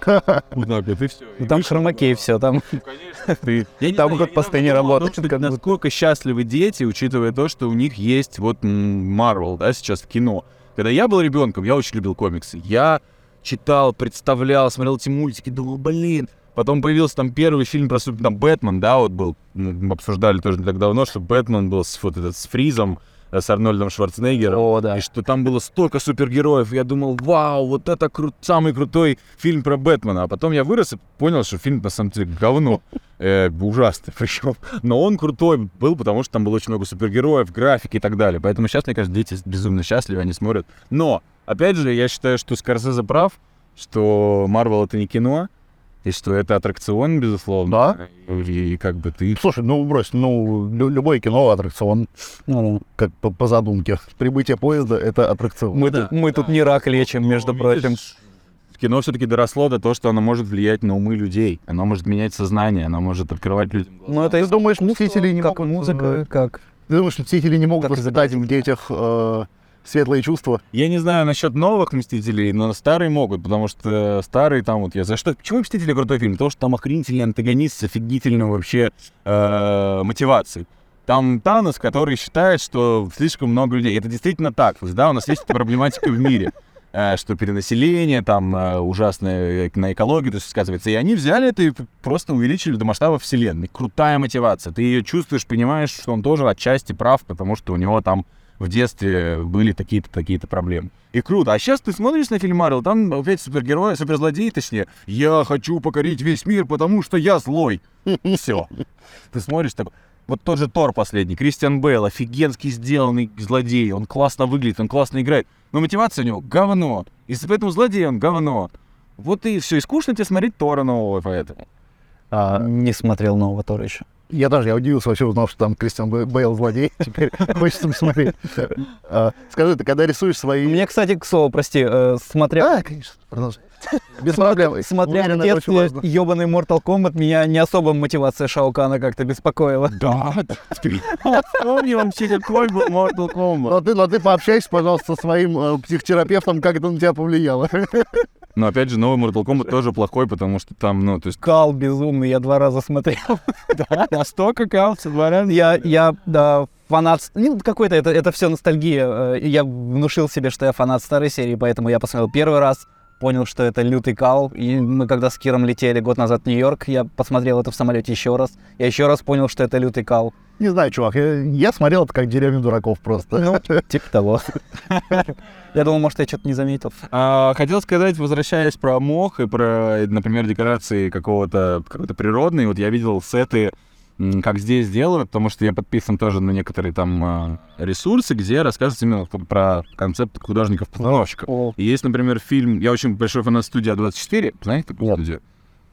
Там хромакей все, там как посты не работают. Насколько счастливы дети, учитывая то, что у них есть вот Marvel, да, сейчас в кино. Когда я был ребенком, я очень любил комиксы. Я читал, представлял, смотрел эти мультики, думал, блин. Потом появился там первый фильм про там Бэтмен, да, вот был. Мы обсуждали тоже не так давно, что Бэтмен был с вот этот с Фризом, с Арнольдом Шварценеггером, О, да. и что там было столько супергероев, я думал, вау, вот это кру- самый крутой фильм про Бэтмена, а потом я вырос и понял, что фильм на самом деле говно, э, ужасный причем, но он крутой был, потому что там было очень много супергероев, графики и так далее, поэтому сейчас, мне кажется, дети безумно счастливы, они смотрят, но, опять же, я считаю, что Скорсезе прав, что Marvel — это не кино, и что это аттракцион, безусловно. Да. И, и как бы ты... Слушай, ну брось, ну лю- любое кино аттракцион. Ну, как по, по задумке. Прибытие поезда — это аттракцион. Мы, да, тут, да. мы тут не рак лечим, ну, между прочим. Видишь, кино все-таки доросло до того, что оно может влиять на умы людей. Оно может менять сознание, оно может открывать людям глаза. Ну это, ты думаешь, мстители не могут... Музыка, как? Ты думаешь, мстители не могут воспитать в детях... Э- светлые чувства. Я не знаю насчет новых «Мстителей», но старые могут, потому что старые там вот я за что... Почему «Мстители» крутой фильм? Потому что там охренительный антагонист с офигительной вообще э, мотивацией. Там Танос, который считает, что слишком много людей. Это действительно так. Да, у нас есть проблематика в мире, что перенаселение, там ужасное на экологию, то есть сказывается. И они взяли это и просто увеличили до масштаба вселенной. Крутая мотивация. Ты ее чувствуешь, понимаешь, что он тоже отчасти прав, потому что у него там в детстве были такие-то, такие-то проблемы. И круто. А сейчас ты смотришь на фильм Марвел, там опять супергерои, суперзлодеи, точнее. Я хочу покорить весь мир, потому что я злой. Все. Ты смотришь такой... Вот тот же Тор последний, Кристиан Бейл, офигенски сделанный злодей. Он классно выглядит, он классно играет. Но мотивация у него говно. И поэтому злодей он говно. Вот и все. И скучно тебе смотреть Тора нового, поэтому. А, не смотрел нового Тора еще. Я даже, я удивился, вообще узнал, что там Кристиан Бейл злодей. Теперь хочется посмотреть. Скажи, ты когда рисуешь свои... Мне, кстати, к слову, прости, смотря... А, конечно, продолжай. Без проблем. Смотря в детстве ёбаный Mortal Kombat, меня не особо мотивация Шао Кана как-то беспокоила. Да, ты... Вспомнил, вообще какой был Mortal Kombat. Но ты пообщайся, пожалуйста, со своим психотерапевтом, как это на тебя повлияло. Но, опять же, новый Mortal Kombat тоже плохой, потому что там, ну, то есть... Кал безумный, я два раза смотрел. Да, настолько кал, все два раза. Я, я, да, фанат... Ну, какой-то, это, это все ностальгия. Я внушил себе, что я фанат старой серии, поэтому я посмотрел первый раз, понял, что это лютый кал. И мы, когда с Киром летели год назад в Нью-Йорк, я посмотрел это в самолете еще раз. Я еще раз понял, что это лютый кал. Не знаю, чувак, я, я смотрел это как «Деревню дураков» просто. Ну, типа того. Я думал, может, я что-то не заметил. А, хотел сказать, возвращаясь про мох и про, например, декорации какого-то какой-то природной. Вот я видел сеты, как здесь делают, потому что я подписан тоже на некоторые там ресурсы, где рассказывают именно про концепт художников-постановщиков. Есть, например, фильм... Я очень большой фанат студии А24. Знаете такую студию?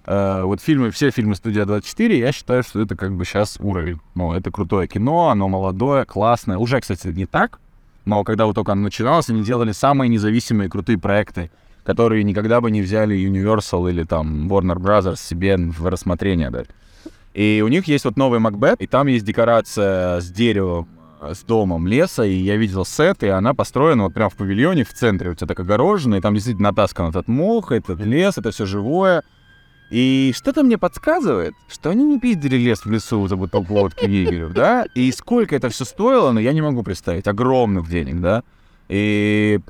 Uh, вот фильмы, все фильмы «Студия двадцать четыре», я считаю, что это как бы сейчас уровень. Ну, это крутое кино, оно молодое, классное. Уже, кстати, не так, но когда вот только оно начиналось, они делали самые независимые крутые проекты, которые никогда бы не взяли Universal или там Warner Brothers себе в рассмотрение дать. И у них есть вот новый Макбет, и там есть декорация с деревом с домом леса, и я видел сет, и она построена вот прям в павильоне в центре, у тебя так огорожена, и там действительно натаскан этот мох, этот лес, это все живое. И что-то мне подсказывает, что они не пиздили лес в лесу за бутылку водки егерев, да? И сколько это все стоило, но я не могу представить. Огромных денег, да? И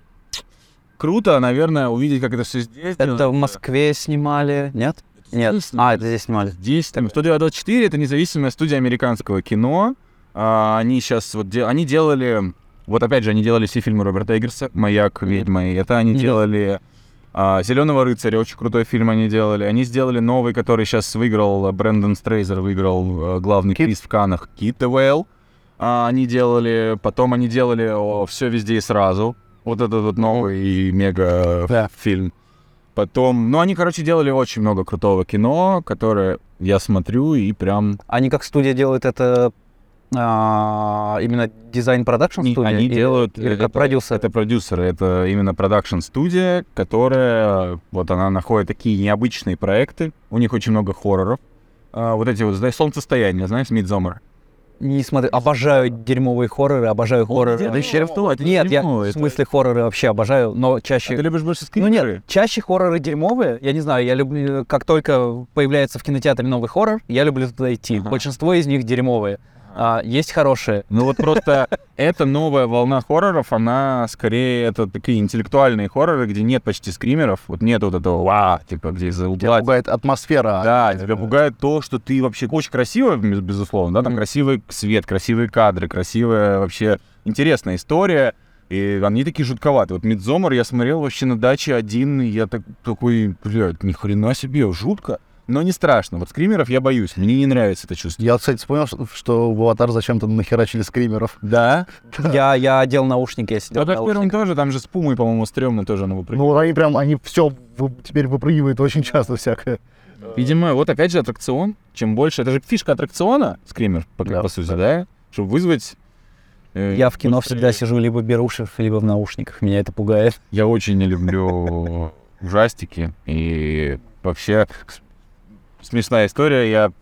круто, наверное, увидеть, как это все здесь. Это делается. В Москве снимали, нет? Это нет. Здесь снимали. А, это здесь снимали. Здесь. Там, сто двадцать четыре — это независимая студия американского кино. А, они сейчас вот... Де... Они делали... Вот опять же, они делали все фильмы Роберта Эггерса, «Маяк», «Ведьма», и это они нет. делали... А, «Зеленого рыцаря», очень крутой фильм они делали. Они сделали новый, который сейчас выиграл, Брэндон Стрейзер выиграл главный Кит. Приз в Каннах, «Кит the Whale». А, они делали, потом они делали о, «Все везде и сразу». Вот этот вот новый мега да. фильм. Потом, ну они, короче, делали очень много крутого кино, которое я смотрю и прям... Они как студия делают это... А, именно дизайн-продакшн студия? Они или, делают... Или это, продюсеры? Это продюсеры. Это именно продакшн-студия, которая... Вот она находит такие необычные проекты. У них очень много хорроров. А, вот эти вот, знаешь, «Солнцестояние», знаешь, «Мидсоммар». Не смотрю. Обожаю дерьмовые хорроры, обожаю хорроры. Да еще в том, нет, я в смысле хорроры вообще обожаю, но чаще... А ты любишь больше скримеры? Ну нет, чаще хорроры дерьмовые. Я не знаю, я люблю... Как только появляется в кинотеатре новый хоррор, я люблю туда идти. Ага. Большинство из них дерьмовые. А, есть хорошие. Ну вот просто эта новая волна хорроров, она скорее это такие интеллектуальные хорроры, где нет почти скримеров, вот нет вот этого «ва», типа, где из-за угла... Тебя пугает атмосфера. Да, тебя пугает то, что ты вообще... Очень красиво, безусловно, да, там красивый свет, красивые кадры, красивая вообще интересная история, и они такие жутковатые. Вот «Мидсоммар» я смотрел вообще на даче один, и я так, такой, блядь, ни хрена себе, жутко. Но не страшно. Вот скримеров я боюсь. Мне не нравится это чувство. Я, кстати, вспомнил, что в «Аватар» зачем-то нахерачили скримеров. Да? Я, я одел наушники, я сидел в наушниках. Да, так в первом тоже. Там же с Пумой, по-моему, стрёмно тоже она выпрыгивает. Ну, они прям, они все теперь выпрыгивают очень часто всякое. Видимо, вот опять же аттракцион. Чем больше... Это же фишка аттракциона, скример, по, да, по сути, да. да? Чтобы вызвать... Я в кино всегда сижу либо в берушах, либо в наушниках. Меня это пугает. Я очень не люблю ужастики. И вообще... Смешная история. Я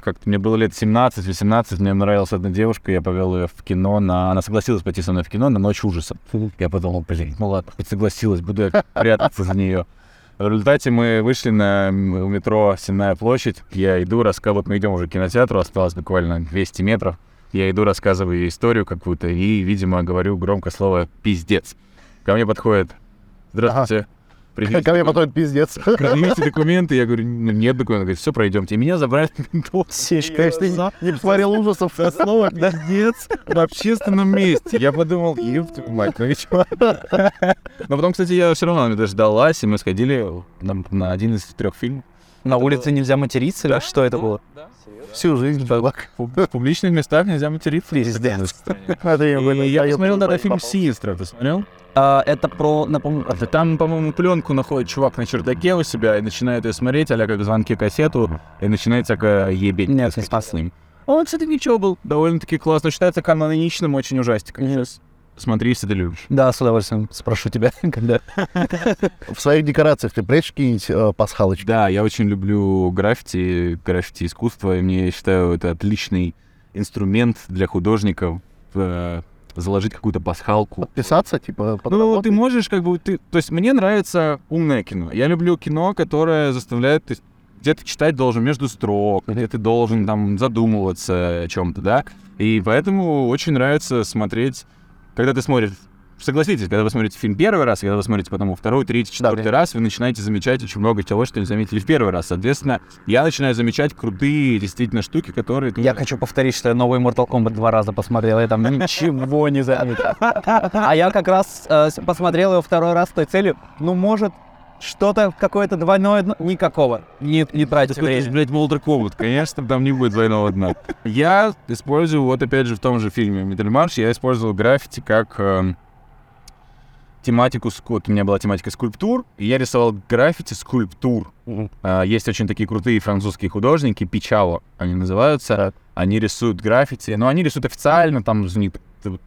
как-то, мне было лет семнадцать-восемнадцать, мне нравилась одна девушка, я повел ее в кино, на... она согласилась пойти со мной в кино на «Ночь ужасов». Я подумал, блин, ну ладно, хоть согласилась, буду я прятаться за нее. В результате мы вышли на метро «Сенная площадь», я иду, рассказываю, вот мы идем уже к кинотеатру, осталось буквально двести метров, я иду, рассказываю ей историю какую-то и, видимо, говорю громко слово «пиздец». Ко мне подходит «Здравствуйте». Ко мне потом пиздец. Проявите документы. Я говорю, нет документов. Говорит, все, пройдемте. И меня забрали ментов. Сечь, конечно, не посмотрел ужасов. Со слова пиздец в общественном месте. Я подумал, еб твою мать, ну и чего? Но потом, кстати, я все равно, она дождалась, и мы сходили на один из трех фильмов. На улице нельзя материться? Или что это было? Всю жизнь, чувак. В публичных местах нельзя материться. Пиздец. Я посмотрел тогда фильм «Синистра», ты смотрел? Uh, это про, напомню... Это там, по-моему, пленку находит чувак на чердаке у себя и начинает ее смотреть, а-ля как звонки кассету, и начинает всякое ебеть. Нет, не спас с ним. Он, кстати, ничего был. Довольно-таки классно. Считается каноничным, очень ужастиком. Yes. Смотри, если ты любишь. Да, с удовольствием спрошу тебя, когда... В своих декорациях ты прячешь какие-нибудь пасхалочки? Да, я очень люблю граффити, граффити-искусство, и мне, я считаю, это отличный инструмент для художников, заложить какую-то пасхалку. Подписаться, типа, под Ну, работой. Ты можешь, как бы, ты... То есть, мне нравится умное кино. Я люблю кино, которое заставляет... Ты... Где ты читать должен между строк, где ты должен, там, задумываться о чем-то, да? И поэтому очень нравится смотреть... Когда ты смотришь... Согласитесь, когда вы смотрите фильм первый раз, когда вы смотрите потом второй, третий, четвертый да, раз, вы начинаете замечать очень много того, что не заметили в первый раз. Соответственно, я начинаю замечать крутые, действительно, штуки, которые... Тут... Я хочу повторить, что я новый Mortal Kombat два раза посмотрел, я там ничего не заметил. А я как раз посмотрел его второй раз с той целью, ну, может... Что-то какое-то двойное дно. Никакого. Не, не тратить время. Блять, Mortal Kombat. Конечно, там не будет двойного дна. Я использую, вот опять же, в том же фильме «Метальмарш», я использовал граффити как э, тематику... Вот у меня была тематика скульптур, и я рисовал граффити скульптур. Mm-hmm. А, есть очень такие крутые французские художники, Пичало они называются. Right. Они рисуют граффити, но они рисуют официально, там у них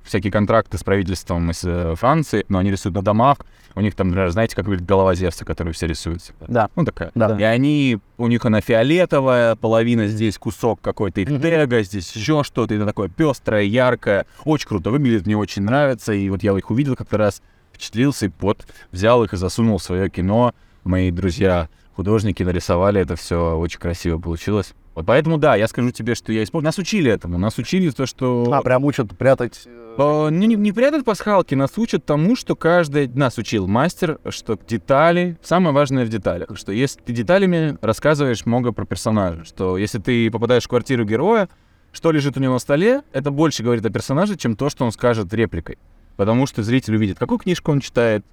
всякие контракты с правительством из Франции, но они рисуют на домах. У них там, например, знаете, как выглядит голова Зевса, которую все рисуют? Да. Ну, такая. Да. И они, у них она фиолетовая, половина здесь кусок какой-то их тега, здесь еще что-то, это такое пестрое, яркое. Очень круто выглядит, мне очень нравится. И вот я их увидел как-то раз, впечатлился и под взял их и засунул в свое кино. Мои друзья художники нарисовали это все, очень красиво получилось. Вот поэтому, да, я скажу тебе, что я исполнил. Нас учили этому, нас учили то, что... А, прям учат прятать... Э, не, не прятать пасхалки, нас учат тому, что каждый... Нас учил мастер, что детали... Самое важное в деталях, что если ты деталями рассказываешь много про персонажа, что если ты попадаешь в квартиру героя, что лежит у него на столе, это больше говорит о персонаже, чем то, что он скажет репликой. Потому что зритель увидит, какую книжку он читает,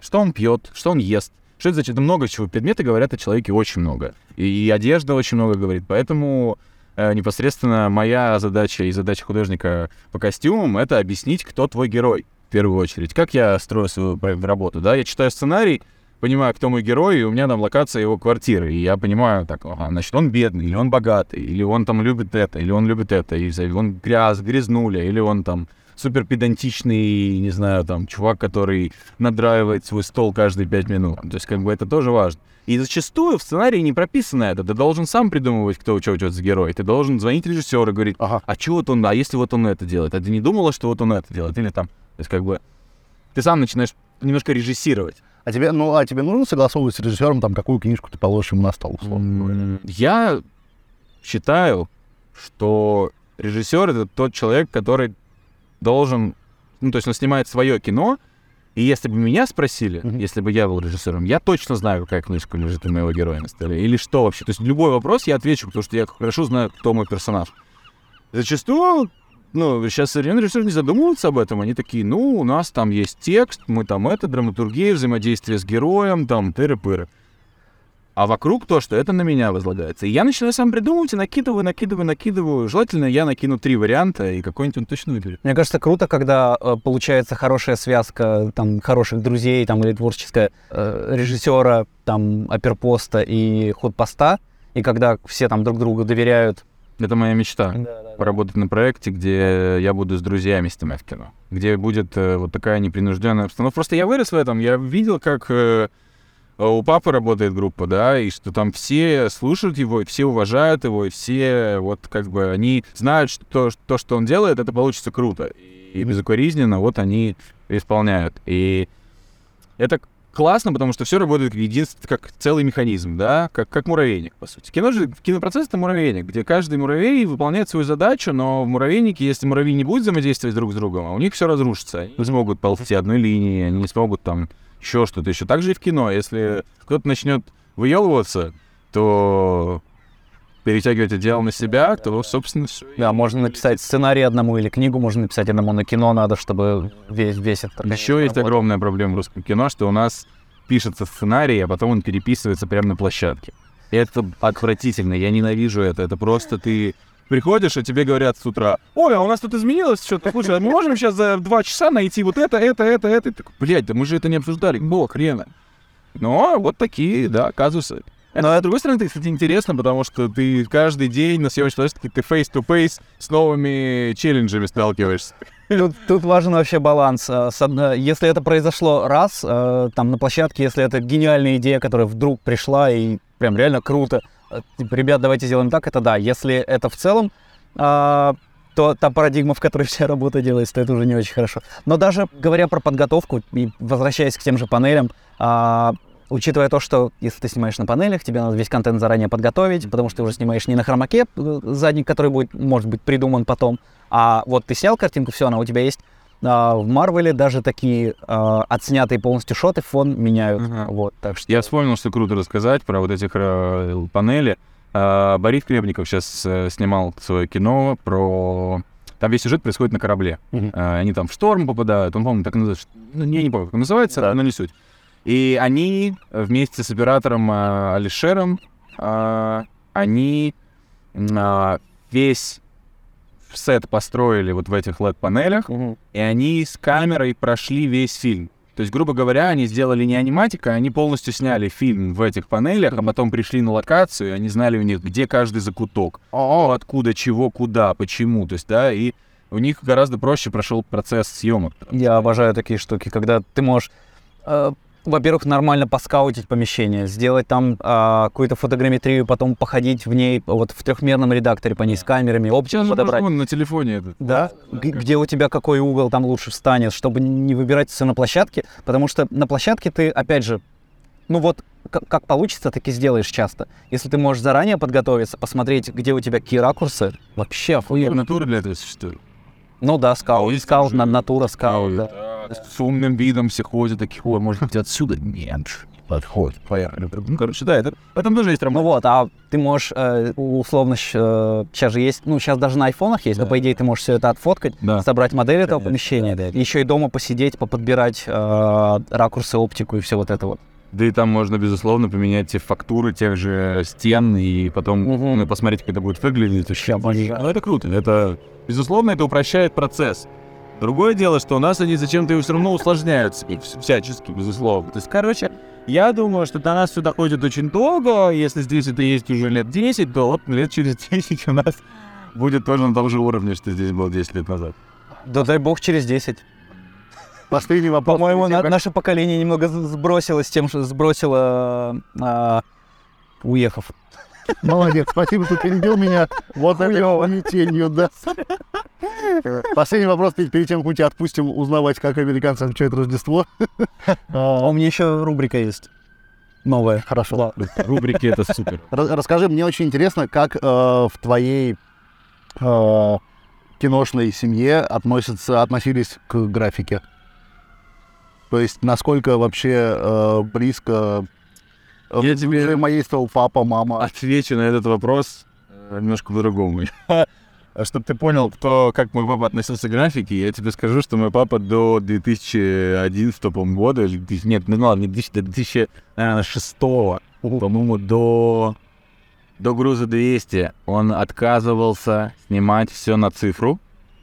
что он пьет, что он ест. Что это значит? Это много чего. Предметы говорят о человеке очень много. И одежда очень много говорит. Поэтому э, непосредственно моя задача и задача художника по костюмам — это объяснить, кто твой герой, в первую очередь. Как я строю свою работу, да? Я читаю сценарий, понимаю, кто мой герой, и у меня там локация его квартиры. И я понимаю, так, ага, значит, он бедный, или он богатый, или он там любит это, или он любит это, или он гряз, грязнуля, или он там... супер педантичный, не знаю, там, чувак, который надраивает свой стол каждые пять минут. То есть, как бы, это тоже важно. И зачастую в сценарии не прописано это. Ты должен сам придумывать, кто у чего за герой. Ты должен звонить режиссеру и говорить, ага, а чего вот он, а если вот он это делает? А ты не думала, что вот он это делает? Или там, то есть, как бы, ты сам начинаешь немножко режиссировать. А тебе, ну, а тебе нужно согласовывать с режиссером, там, какую книжку ты положишь ему на стол, условно говоря? Я считаю, что режиссер — это тот человек, который должен, ну, то есть он снимает свое кино, и если бы меня спросили, mm-hmm. если бы я был режиссером, я точно знаю, какая книжка лежит у моего героя на столе, или что вообще. То есть любой вопрос я отвечу, потому что я хорошо знаю, кто мой персонаж. Зачастую, ну, сейчас современные режиссеры не задумываются об этом, они такие, ну, у нас там есть текст, мы там это, драматургия, взаимодействие с героем, там, тыры-пыры. А вокруг то, что это на меня возлагается. И я начинаю сам придумывать и накидываю, накидываю, накидываю. Желательно я накину три варианта, и какой-нибудь он точно выберет. Мне кажется, круто, когда э, получается хорошая связка там, хороших друзей там, или творческая э, режиссера, там, оперпоста и ходпоста, и когда все там, друг другу доверяют. Это моя мечта. Да, да, поработать да. на проекте, где я буду с друзьями снимать кино. Где будет э, вот такая непринужденная обстановка. Просто я вырос в этом, я видел, как... Э, у папы работает группа, да, и что там все слушают его, и все уважают его, и все вот как бы они знают, что то, что он делает, это получится круто. И безукоризненно вот они исполняют. И это классно, потому что все работает единственно, как целый механизм, да, как, как муравейник, по сути. Кино же, кинопроцесс — это муравейник, где каждый муравей выполняет свою задачу, но в муравейнике, если муравьи не будут взаимодействовать друг с другом, у них все разрушится. Они не смогут ползти одной линии, они не смогут там... еще что-то еще. Так же и в кино. Если кто-то начнет выёбываться, то перетягивать одеяло на себя, то, собственно, все. Да, можно написать сценарий одному или книгу можно написать одному, но кино надо, чтобы весь, весь этот... Еще есть огромная проблема в русском кино, что у нас пишется сценарий, а потом он переписывается прямо на площадке. Это отвратительно. Я ненавижу это. Это просто ты... Приходишь, и тебе говорят с утра, ой, а у нас тут изменилось что-то, слушай, мы можем сейчас за два часа найти вот это, это, это, это? И такой, блядь, да мы же это не обсуждали, было хрена. Но вот такие, да, казусы. Но, с другой стороны, это, кстати, интересно, потому что ты каждый день на съемочной площадке ты face-to-face с новыми челленджами сталкиваешься. Тут, тут важен вообще баланс. Если это произошло раз, там, на площадке, если это гениальная идея, которая вдруг пришла, и прям реально круто, типа, ребят, давайте сделаем так, это да. Если это в целом, а, то та парадигма, в которой вся работа делается, то это уже не очень хорошо. Но даже говоря про подготовку и возвращаясь к тем же панелям, а, учитывая то, что если ты снимаешь на панелях, тебе надо весь контент заранее подготовить, потому что ты уже снимаешь не на хромаке задник, который будет, может быть, придуман потом, а вот ты снял картинку, все, она у тебя есть. А, в Марвеле даже такие а, отснятые полностью шоты фон меняют. Ага. Вот, так что... Я вспомнил, что круто рассказать про вот эти хра- панели. А, Борис Хлебников сейчас а, снимал свое кино про... Там весь сюжет происходит на корабле. Угу. А, они там в шторм попадают. Он, по-моему, так называется. Ну, я не помню, как он называется, да. но не суть. И они вместе с оператором а, Алишером, а, они а, весь... сет построили вот в этих эл и ди-панелях, угу. и они с камерой прошли весь фильм. То есть, грубо говоря, они сделали не аниматика, они полностью сняли фильм в этих панелях, а потом пришли на локацию, и они знали у них, где каждый закуток, откуда, чего, куда, почему. То есть, да, и у них гораздо проще прошел процесс съемок. Я обожаю такие штуки, когда ты можешь, э, во-первых, нормально поскаутить помещение, сделать там э, какую-то фотограмметрию, потом походить в ней, вот в трехмерном редакторе по ней с камерами, оптику подобрать. Вон на телефоне этот. Да? Г- где у тебя какой угол там лучше встанет, чтобы не выбирать все на площадке, потому что на площадке ты, опять же, ну вот, как, как получится, так и сделаешь часто. Если ты можешь заранее подготовиться, посмотреть, где у тебя какие ракурсы, вообще охуенно. Натура для этого существует? Ну да, скаут, а скаут, на, натура скаут, да. Да, да. С умным видом все ходят, такие, ой, может быть, отсюда? Нет, подход, поехали. Ну, короче, да, это, в этом тоже есть роман. Ну вот, а ты можешь, э, условно, э, сейчас же есть, ну, сейчас даже на айфонах есть, да. Но, по идее, ты можешь все это отфоткать, да. Собрать модель этого помещения, да. Еще и дома посидеть, поподбирать э, ракурсы, оптику и все вот это вот. Да и там можно, безусловно, поменять те фактуры тех же стен и потом угу. ну, посмотреть, как это будет выглядеть. Ну, это круто. Это, безусловно, это упрощает процесс. Другое дело, что у нас они зачем-то и все равно усложняются всячески, безусловно. То есть, короче, я думаю, что до нас все доходит очень долго. Если здесь это есть уже лет десять, то вот лет через десять у нас будет тоже на том же уровне, что здесь было десять лет назад. Да дай бог через десять. Последний вопрос. По-моему, на- наше поколение немного сбросило с тем, что сбросило, а, уехав. Молодец, спасибо, что перебил меня вот этой метелью, да. Последний вопрос, перед тем, как мы тебя отпустим узнавать, как американцы отмечают Рождество. У меня еще рубрика есть. Новая. Хорошо. Рубрики — это супер. Расскажи, мне очень интересно, как в твоей... киношной семье относятся, относились к графике? То есть, насколько вообще э, близко я тебе маэстро, папа, мама? Отвечу на этот вопрос немножко по-другому. Чтобы ты понял, кто, как мой папа относился к графике, я тебе скажу, что мой папа до две тысячи одиннадцатого года, нет, ну ладно, до две тысячи шестого, по-моему, до... До груза двести он отказывался снимать все на цифру,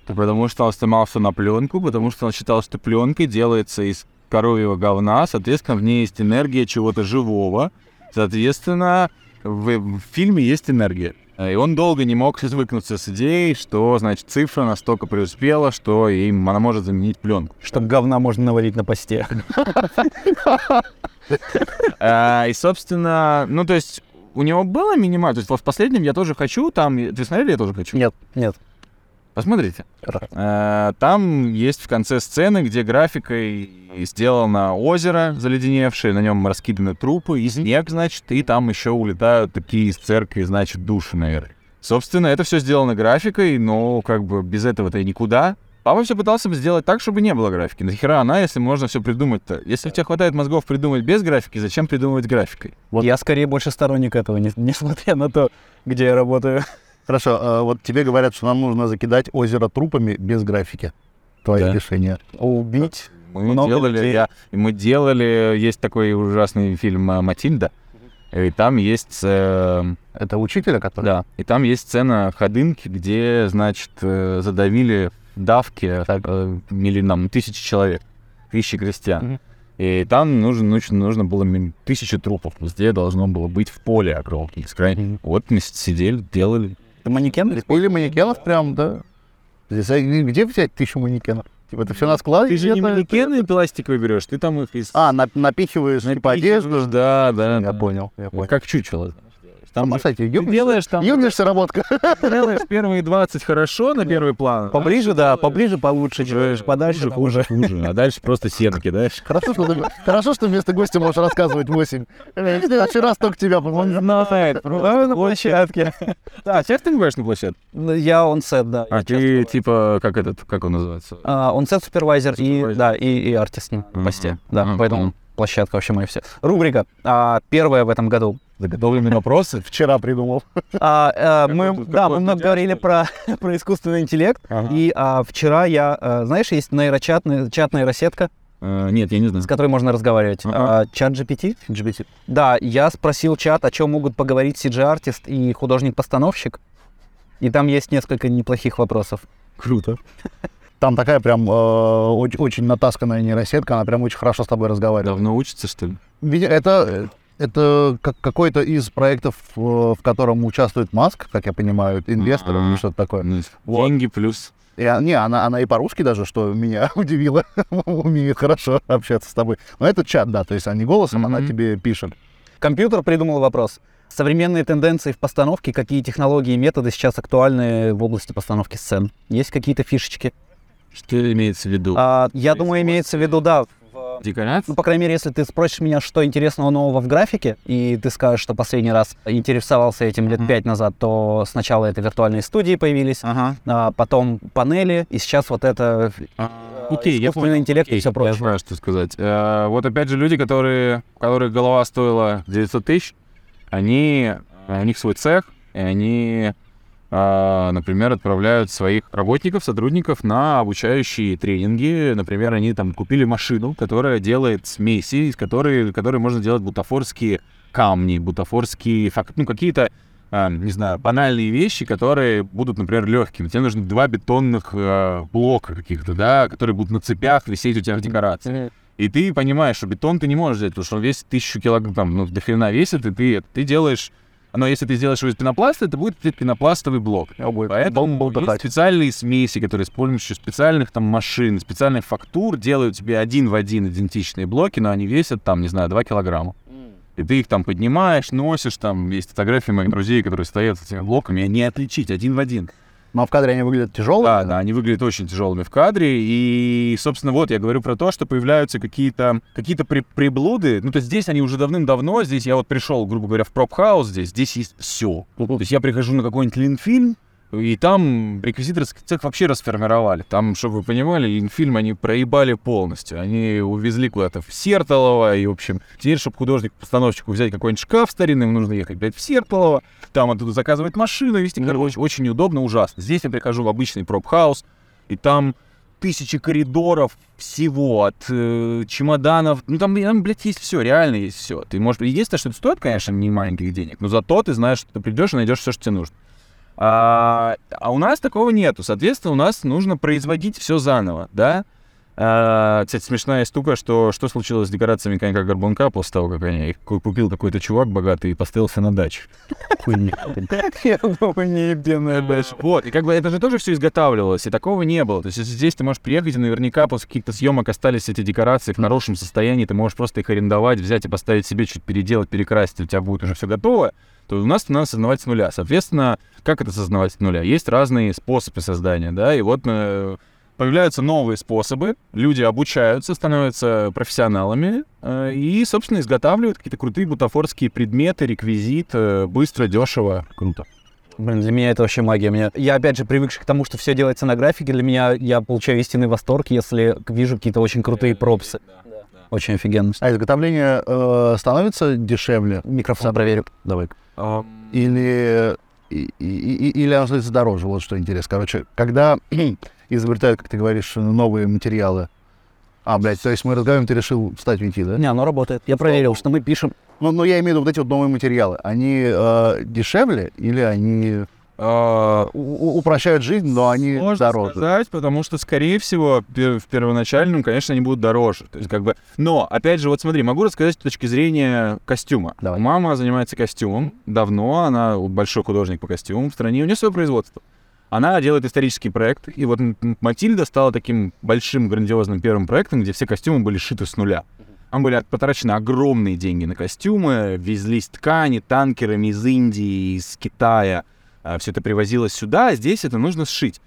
потому что он снимал все на пленку, потому что он считал, что пленка делается из коровьего говна, соответственно, в ней есть энергия чего-то живого, соответственно, в, в фильме есть энергия. И он долго не мог свыкнуться с идеей, что, значит, цифра настолько преуспела, что им она может заменить пленку. Чтоб говна можно навалить на посте. И, собственно, ну, то есть... У него было минимально? То есть вот в последнем «Я тоже хочу», там... Ты смотрели «Я тоже хочу»? Нет, нет. Посмотрите. А, там есть в конце сцены, где графикой сделано озеро заледеневшее, на нем раскиданы трупы и снег, значит, и там еще улетают такие из церкви, значит, души, наверное. Собственно, это все сделано графикой, но как бы без этого-то и никуда. Папа все пытался бы сделать так, чтобы не было графики. Нахера она, если можно все придумать-то? Если у тебя хватает мозгов придумать без графики, зачем придумывать графикой? Вот. Я скорее больше сторонник этого, не, несмотря на то, где я работаю. Хорошо, а вот тебе говорят, что нам нужно закидать озеро трупами без графики. Твои да. решения. Убить мы много делали, людей. Я, мы делали, есть такой ужасный фильм «Матильда». И там есть... Э... Это учителя, который? Да. И там есть сцена ходынки, где, значит, э, задавили... давки, э, миллионам, тысячи человек, тысячи крестьян. Mm-hmm. И там нужно, нужно, нужно было тысячи трупов, везде должно было быть в поле огромное. Mm-hmm. Вот мы сидели, делали. Это манекены? Или манекенов прям, да. Здесь, а где взять тысячу манекенов? Типа, это все на складе? Ты же не манекены пластиковые берешь, ты там их из... А, нап- напихиваешь, напихиваешь по одежду? Да, да. Я да. понял, я понял. Как чучело. Там, а, кстати, юбнешься, юбнешься, работка. Делаешь первые двадцать хорошо на первый план. Поближе, а да, поближе получше, чуть подальше хуже. хуже. А дальше просто сетки, да? Хорошо, что, хорошо, что вместо гостя можешь рассказывать восемь. Вчера столько тебя помнил. Знает, на площадке. Да, сейчас ты не будешь на площадке? Я онсет, да. А ты типа, как этот, как он называется? Онсет супервайзер и да и артист на посте. Да, поэтому площадка вообще моя вся. Рубрика первая в этом году. Заготовленные вопросы? Вчера придумал. А, а, мы, да, мы много говорили про, про искусственный интеллект. Ага. И а, вчера я... А, знаешь, есть нейрочат, чат нейросетка? А, нет, я не знаю. С которой можно разговаривать. Ага. А, чат джи пи ти? джи пи ти. Да, я спросил чат, о чем могут поговорить си джи-артист и художник-постановщик. И там есть несколько неплохих вопросов. Круто. Там такая прям э, очень, очень натасканная нейросетка. Она прям очень хорошо с тобой разговаривает. Давно учится, что ли? Это... Это как какой-то из проектов, в котором участвует Маск, как я понимаю, инвестором или что-то такое. Деньги вот. Плюс И, не, она, она и по-русски даже, что меня удивило. Умеет хорошо общаться с тобой. Но это чат, да, то есть, а не голосом, mm-hmm. она тебе пишет. Компьютер придумал вопрос. Современные тенденции в постановке, какие технологии и методы сейчас актуальны в области постановки сцен? Есть какие-то фишечки? Что имеется в виду? А, я есть думаю, имеется в виду, да. В... Декорации? Ну, по крайней мере, если ты спросишь меня, что интересного нового в графике, и ты скажешь, что последний раз интересовался этим лет пять uh-huh. назад, то сначала это виртуальные студии появились, uh-huh. а потом панели, и сейчас вот это uh-huh. okay, искусственный интеллект okay. и все прочее. Я знаю, что сказать. Uh, вот опять же люди, которые, у которых голова стоила девятьсот тысяч, они, у них свой цех, и они, например, отправляют своих работников, сотрудников на обучающие тренинги. Например, они там купили машину, которая делает смеси, из которой, которой можно делать бутафорские камни, бутафорские, ну, какие-то, не знаю, банальные вещи, которые будут, например, легкими. Тебе нужны два бетонных блока каких-то, да, которые будут на цепях висеть у тебя в декорации. И ты понимаешь, что бетон ты не можешь взять, потому что он весит тысячу килограмм, там, ну, до хрена весит, и ты, ты делаешь... Но если ты сделаешь его из пенопласта, это будет пенопластовый блок. Ой, поэтому был, был, есть так. специальные смеси, которые с помощью специальных там машин, специальных фактур делают тебе один в один идентичные блоки, но они весят, там, не знаю, два килограмма. И ты их там поднимаешь, носишь, там, есть фотографии моих друзей, которые стоят с этими блоками, и не отличить один в один. Но в кадре они выглядят тяжелыми? Да, да, они выглядят очень тяжелыми в кадре. И, собственно, вот я говорю про то, что появляются какие-то, какие-то при- приблуды. Ну, то есть здесь они уже давным-давно, здесь я вот пришел, грубо говоря, в проб-хаус, здесь, здесь есть все. То есть я прихожу на какой-нибудь Линфильм, и там реквизиторский цех вообще расформировали. Там, чтобы вы понимали, Линфильм они проебали полностью. Они увезли куда-то в Сертолово, и, в общем, теперь, чтобы художник-постановщику взять какой-нибудь шкаф старинный, ему нужно ехать, блядь, в Сертолово, там оттуда заказывать машину, везти, короче, очень неудобно, ужасно. Здесь я прихожу в обычный проб-хаус, и там тысячи коридоров всего, от э, чемоданов, ну, там, там, блядь, есть все, реально есть все. Ты можешь... Единственное, что это стоит, конечно, не маленьких денег, но зато ты знаешь, что ты придешь и найдешь все, что тебе нужно. А, а у нас такого нету, соответственно, у нас нужно производить все заново, да? А, кстати, смешная штука, что, что случилось с декорациями конька Горбунка после того, как они их купил какой-то чувак богатый и поставил все на дачу. Хуйня. Я думаю, неебенная дача. Вот, и как бы это же тоже все изготавливалось, и такого не было. То есть, если здесь ты можешь приехать, и наверняка после каких-то съемок остались эти декорации в хорошем состоянии, ты можешь просто их арендовать, взять и поставить себе, чуть переделать, перекрасить, у тебя будет уже все готово. То у нас надо создавать с нуля. Соответственно, как это создавать с нуля? Есть разные способы создания, да, и вот э, появляются новые способы, люди обучаются, становятся профессионалами э, и, собственно, изготавливают какие-то крутые бутафорские предметы, реквизит, э, быстро, дешево, круто. Блин, для меня это вообще магия. Меня... Я, опять же, привыкший к тому, что все делается на графике, для меня я получаю истинный восторг, если вижу какие-то очень крутые пропсы. Очень офигенно. А изготовление э, становится дешевле? Микрофон проверю. Давай. Uh-huh. Или, и, и, или оно становится дороже, вот что интересно. Короче, когда изобретают, как ты говоришь, новые материалы. А, блядь, то есть мы разговариваем, ты решил встать в ай ти, да? Не, оно работает. Я проверил, что мы пишем. Ну, ну я имею в виду вот эти вот новые материалы. Они э, дешевле или они... Uh, упрощают жизнь, но они сложно дороже. Можно сказать, потому что, скорее всего, в первоначальном, конечно, они будут дороже. То есть, как бы... Но, опять же, вот смотри, могу рассказать с точки зрения костюма. Давай. Мама занимается костюмом давно, она большой художник по костюмам в стране, у нее свое производство. Она делает исторический проект, и вот Матильда стала таким большим, грандиозным первым проектом, где все костюмы были шиты с нуля. Там были потрачены огромные деньги на костюмы, везлись ткани танкерами из Индии, из Китая. Все это привозилось сюда, а здесь это нужно сшить.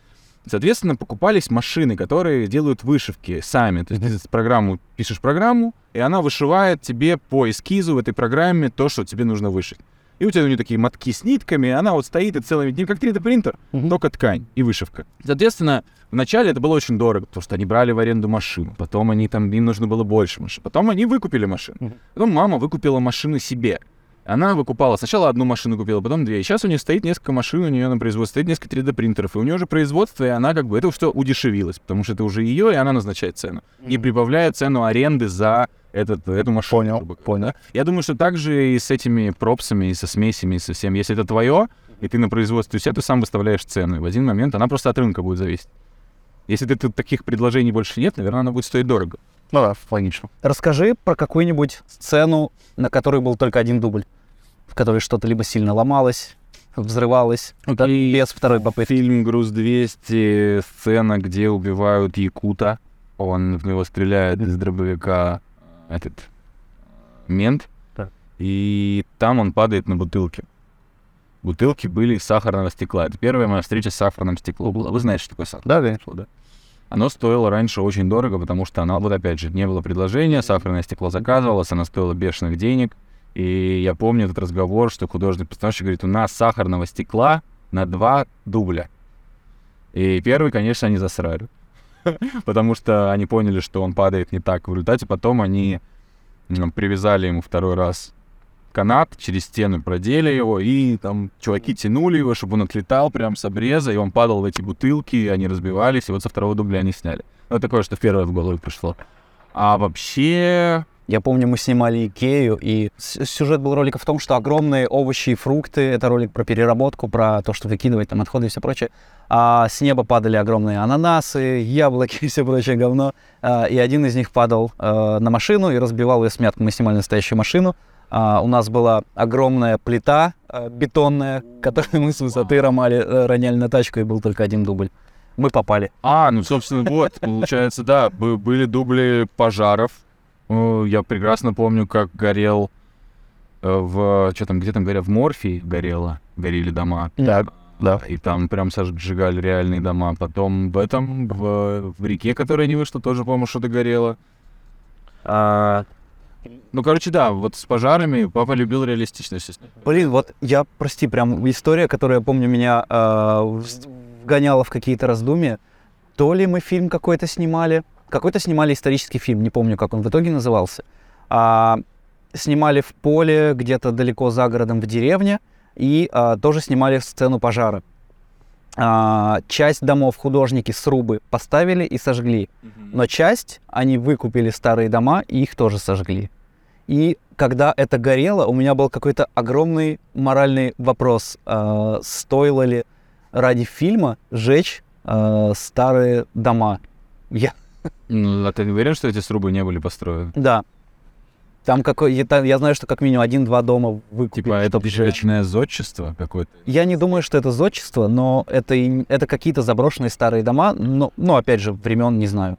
Соответственно, покупались машины, которые делают вышивки сами. То есть ты программу, пишешь программу, и она вышивает тебе по эскизу в этой программе то, что тебе нужно вышить. И у тебя у нее такие мотки с нитками, она вот стоит и целыми днями, как три дэ принтер, угу. только ткань и вышивка. Соответственно, вначале это было очень дорого, потому что они брали в аренду машину, потом они, там, им нужно было больше машин, потом они выкупили машину, угу. потом мама выкупила машину себе. Она выкупала, сначала одну машину купила, потом две. И сейчас у нее стоит несколько машин, у нее на производстве стоит несколько три дэ принтеров. И у нее уже производство, и она как бы это что удешевилось, потому что это уже ее, и она назначает цену. И прибавляет цену аренды за этот, эту машину. Понял, чтобы, понял. Да? Я думаю, что так же и с этими пропсами, и со смесями, и со всем. Если это твое, и ты на производстве у себя, ты сам выставляешь цену. И в один момент она просто от рынка будет зависеть. Если ты, тут таких предложений больше нет, наверное, она будет стоить дорого. Ну да, логично. Расскажи про какую-нибудь сцену, на которой был только один дубль, в которой что-то либо сильно ломалось, взрывалась okay. без второй попытки. Фильм «Груз двести», сцена, где убивают якута. Он в него стреляет из дробовика этот мент. Так. И там он падает на бутылки. Бутылки были из сахарного стекла. Это первая моя встреча с сахарным стеклом была. Вы знаете, что такое сахарное стекло, да? Оно стоило раньше очень дорого, потому что оно, вот опять же, не было предложения, сахарное стекло заказывалось, оно стоило бешеных денег. И я помню этот разговор, что художник-постановщик говорит, у нас сахарного стекла на два дубля. И первый, конечно, они засрали. Потому что они поняли, что он падает не так. В результате потом они привязали ему второй раз канат, через стену продели его, и там чуваки тянули его, чтобы он отлетал прям с обреза, и он падал в эти бутылки, они разбивались, и вот со второго дубля они сняли. Ну, такое, что в первое в голову пришло. А вообще... Я помню, мы снимали «Икею», и сюжет был ролика в том, что огромные овощи и фрукты, это ролик про переработку, про то, что выкидывать там отходы и все прочее, а с неба падали огромные ананасы, яблоки и все прочее говно, и один из них падал на машину и разбивал ее смятку. Мы снимали настоящую машину, у нас была огромная плита бетонная, которую мы с высоты ромали, роняли на тачку, и был только один дубль. Мы попали. А, ну, собственно, вот, получается, да, были дубли пожаров. Я прекрасно помню, как горел в... Что там, где там горел? В Морфии горело, горели дома. Да, да. И там прям сжигали реальные дома. Потом в этом, в, в реке, которая не вышла, тоже, по-моему, что-то горело. А... Ну, короче, да, вот с пожарами папа любил реалистичность. Блин, вот я, прости, прям история, которая, я помню, меня э, вгоняла в какие-то раздумья. То ли мы фильм какой-то снимали... Какой-то снимали исторический фильм, не помню, как он в итоге назывался. А, снимали в поле, где-то далеко за городом в деревне, и а, тоже снимали сцену пожара. А, часть домов художники срубы поставили и сожгли, но часть они выкупили старые дома и их тоже сожгли. И когда это горело, у меня был какой-то огромный моральный вопрос, а, стоило ли ради фильма сжечь а, старые дома. Я... Ну, а ты не уверен, что эти срубы не были построены? Да. Там какой... Я, я знаю, что как минимум один-два дома выкупили. Типа это печальное зодчество какое-то? Я не думаю, что это зодчество, но это, и, это какие-то заброшенные старые дома, но, ну, опять же, времен не знаю.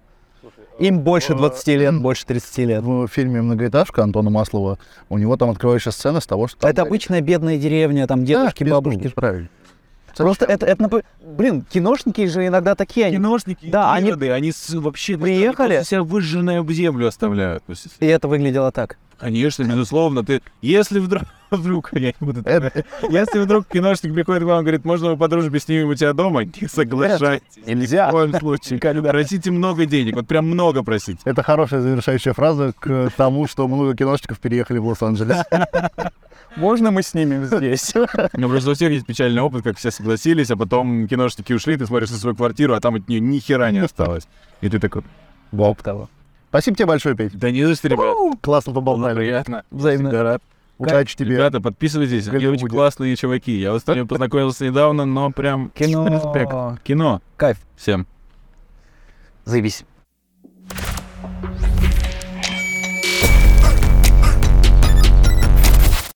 Им больше двадцати лет, больше тридцати лет. В фильме «Многоэтажка» Антона Маслова, у него там открывающая сцена с того, что... Это обычная бедная деревня, там дедушки, да, бабушки. Правильно. Просто это, это напом... Блин, киношники же иногда такие. Они... Киношники, да, они... они вообще приехали, себя выжженную землю оставляют. И это выглядело так. Конечно, безусловно. Ты... Если вдруг... вдруг я не буду... Если вдруг киношник приходит к вам и говорит, можно мы по дружбе снимем у тебя дома, не соглашайтесь. Нельзя. Ни в коем случае. Просите много денег, вот прям много просить. Это хорошая завершающая фраза к тому, что много киношников переехали в Лос-Анджелес. Можно мы снимем здесь? Ну, просто у всех есть печальный опыт, как все согласились, а потом киношники ушли, ты смотришь на свою квартиру, а там от нее ни хера не осталось. И ты такой, боб того. Спасибо тебе большое, Петь. Да не за что, ребят. Классно поболтали. Приятно. Взаимно. Рад. Удачи тебе. Ребята, подписывайтесь. Они очень классные чуваки. Я вот с ними познакомился недавно, но прям... Кино. Респект. Кино. Кайф. Всем. Заебись.